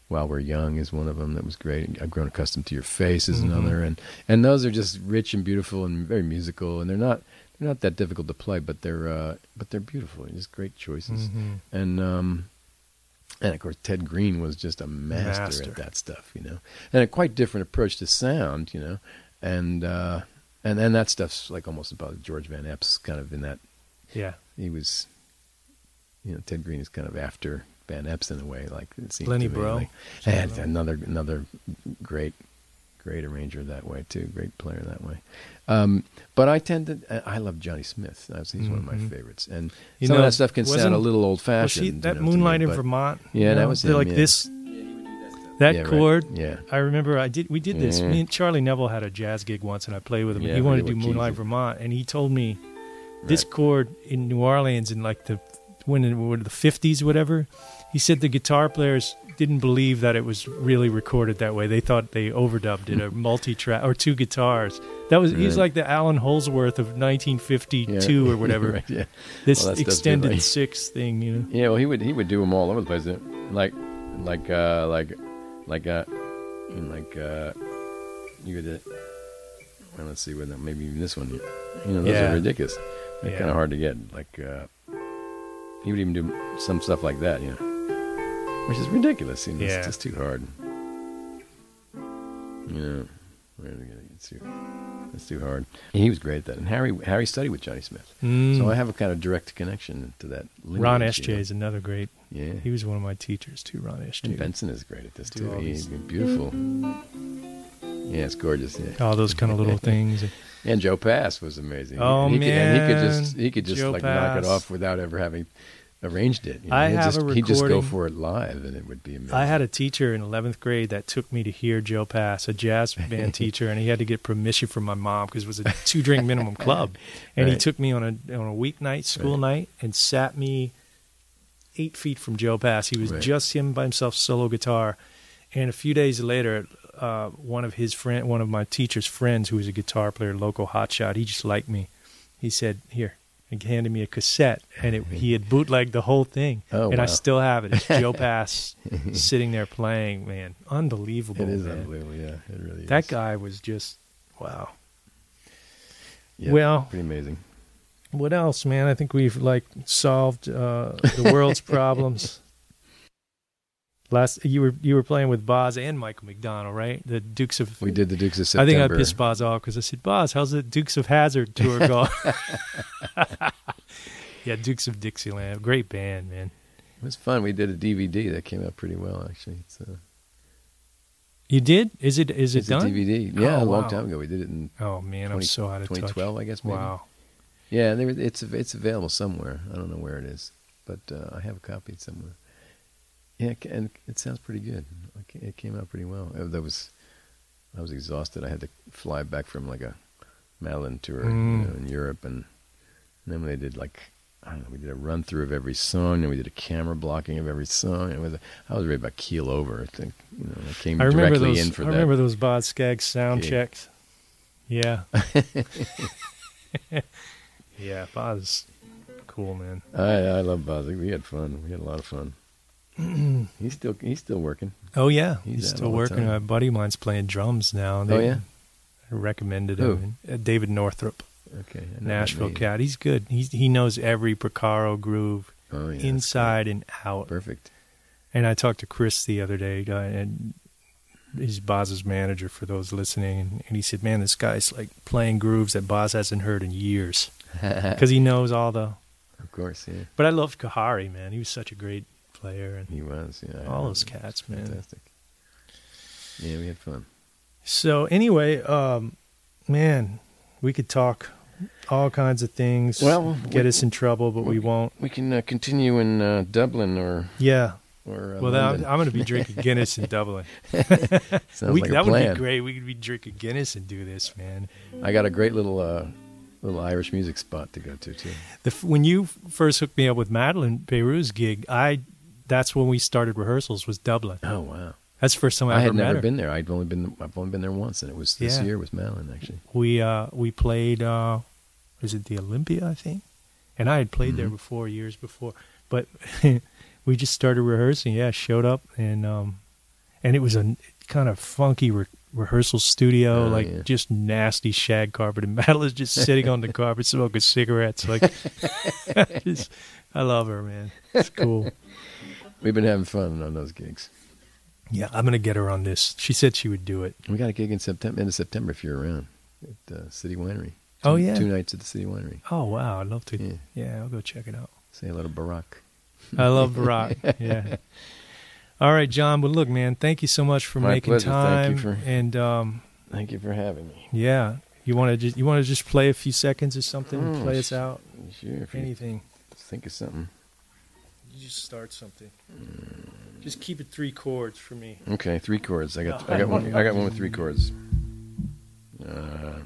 While We're Young is one of them that was great. I've Grown Accustomed to Your Face is mm-hmm. another. And, and those are just rich and beautiful and very musical, and they're not they're not that difficult to play, but they're, uh, but they're beautiful. They're just great choices. Mm-hmm. And... Um, And, of course, Ted Green was just a master, master at that stuff, you know. And a quite different approach to sound, you know. And uh, and then that stuff's like almost about George Van Epps, kind of in that. Yeah. He was, you know, Ted Green is kind of after Van Epps in a way. Like it seems Lenny to me, Bro. Like, and another, another great, great arranger that way, too. Great player that way. Um, but I tend to, I love Johnny Smith. He's mm-hmm. one of my favorites. And you some know, of that stuff can sound a little old-fashioned. Well, she, that you know, Moonlight me, in but, Vermont. Yeah, you know, that was him, like yeah. this, that yeah, chord. Right. Yeah. I remember I did. we did this. Yeah. Me and Charlie Neville had a jazz gig once, and I played with him. Yeah, he wanted to do Moonlight in Vermont, and he told me this right. chord in New Orleans in like the, when in what, the fifties, whatever. He said the guitar players didn't believe that it was really recorded that way. They thought they overdubbed it, a multi-track or two guitars. That was right. He was like the Alan Holdsworth of nineteen fifty-two yeah. or whatever. Right, yeah. This well, extended like... six thing, you know. Yeah, well, he would he would do them all over the place, like like uh, like like uh, like uh, you could. Uh, well, let's see, whether maybe even this one. You know, those yeah. are ridiculous. They're yeah. kind of hard to get. Like uh, he would even do some stuff like that, you know. Which is ridiculous, you know, yeah. it's just too hard. Yeah, it's too, it's too hard. He was great at that. And Harry Harry studied with Johnny Smith. Mm. So I have a kind of direct connection to that. Lineage, Ron S J you know? Is another great. Yeah. He was one of my teachers too, Ron S J. And Benson is great at this too. He's beautiful. Yeah, it's gorgeous. Yeah. All those kind of little things. And Joe Pass was amazing. Oh, he, he man. Could, and he could just, he could just Joe like Pass. knock it off without ever having... arranged it. You know, I have just, a recording. He'd just go for it live, and it would be amazing. I had a teacher in eleventh grade that took me to hear Joe Pass, a jazz band teacher, and he had to get permission from my mom because it was a two-drink minimum club. And right. he took me on a on a weeknight, school right. night, and sat me eight feet from Joe Pass. He was right. just him by himself, solo guitar. And a few days later, uh, one of his friend, one of my teacher's friends, who was a guitar player, local hotshot, he just liked me. He said, "Here." And handed me a cassette, and it, he had bootlegged the whole thing, oh, and wow. I still have it. It's Joe Pass sitting there playing, man, unbelievable. It is man. unbelievable, yeah, it really that is. That guy was just wow. Yeah, well, pretty amazing. What else, man? I think we've like solved uh, the world's problems. Last you were you were playing with Boz and Michael McDonald, right? The Dukes of we did the Dukes of September. I think I pissed Boz off because I said, "Boz, how's the Dukes of Hazzard tour going?" Yeah, Dukes of Dixieland, great band, man. It was fun. We did a D V D that came out pretty well, actually. It's, uh... You did? Is it is it it's done? A D V D, yeah, oh, a long wow. time ago. We did it in oh man, twenty, I'm so out of touch. twenty twelve, I guess. Maybe. Wow. Yeah, there, it's it's available somewhere. I don't know where it is, but uh, I have a copy somewhere. Yeah, and it sounds pretty good. It came out pretty well. That was, I was exhausted. I had to fly back from like a Madeleine tour mm. you know, in Europe, and, and then we did like I don't know. We did a run through of every song, and we did a camera blocking of every song. It was a, I was ready about keel over. I think you know I came I directly those, in for I that. I remember those Boz Scaggs sound gig. checks. Yeah, yeah, Boz, cool man. I I love Boz. We had fun. We had a lot of fun. he's still he's still working. Oh yeah, he's, he's still working. My buddy of mine's playing drums now. They, oh yeah, I recommended Who? him. Uh, David Northrup. Okay, Nashville cat. He's good. He he knows every Porcaro groove oh, yeah, inside and out. Perfect. And I talked to Chris the other day, uh, and he's Boz's manager. For those listening, and, and he said, "Man, this guy's like playing grooves that Boz hasn't heard in years because he knows all the." Of course, yeah. But I loved Kahari, man. He was such a great. Player and he was, yeah. All those cats, man. Fantastic. Yeah, we had fun. So anyway, um, man, we could talk all kinds of things. Well, get we, us in trouble, but we, we won't. We can uh, continue in uh, Dublin or yeah. Or, uh, well, that, I'm going to be drinking Guinness in Dublin. we, like that would be great. We could be drinking Guinness and do this, man. I got a great little uh, little Irish music spot to go to too. The, when you first hooked me up with Madeleine Peyroux's gig, I that's when we started rehearsals was Dublin. Oh wow, that's the first time I, I ever had never met her. been there. I'd only been I've only been there once, and it was this yeah. year with Madeleine actually. We uh, we played uh, was it the Olympia I think, and I had played mm-hmm. there before years before, but. We just started rehearsing, yeah, showed up, and um, and it was a kind of funky re- rehearsal studio, oh, like yeah. just nasty shag carpet, and Madeline's just sitting on the carpet smoking cigarettes. Like, just, I love her, man. It's cool. We've been having fun on those gigs. Yeah, I'm going to get her on this. She said she would do it. We got a gig in September, end of September if you're around, at uh, City Winery. Two, oh, yeah. Two nights at the City Winery. Oh, wow, I'd love to. Yeah, yeah I'll go check it out. Say hello to Barack. I love rock. Yeah. All right, John. Well, look, man. Thank you so much for My making pleasure. time. Thank you for, and um, thank you for having me. Yeah. You want to just you want to just play a few seconds or something oh, and play us out. Sure. If Anything. You think of something. You just start something. Mm. Just keep it three chords for me. Okay, three chords. I got I got one. I got one with three chords. Uh.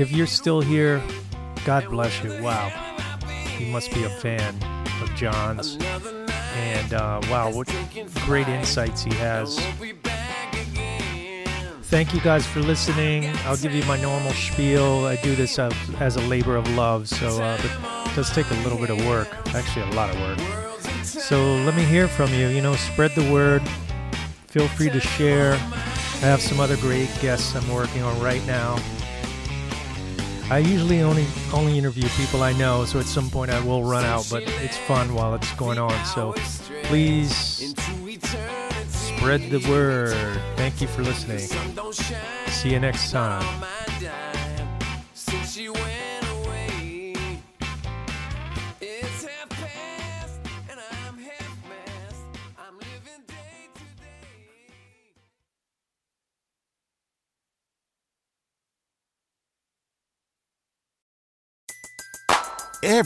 If you're still here, God bless you. Wow. You must be a fan of John's. And uh, wow, what great insights he has. Thank you guys for listening. I'll give you my normal spiel. I do this uh, as a labor of love, so uh, but it does take a little bit of work. Actually, a lot of work. So let me hear from you. You know, spread the word. Feel free to share. I have some other great guests I'm working on right now. I usually only only interview people I know, so at some point I will run out, but it's fun while it's going on. So please spread the word. Thank you for listening. See you next time.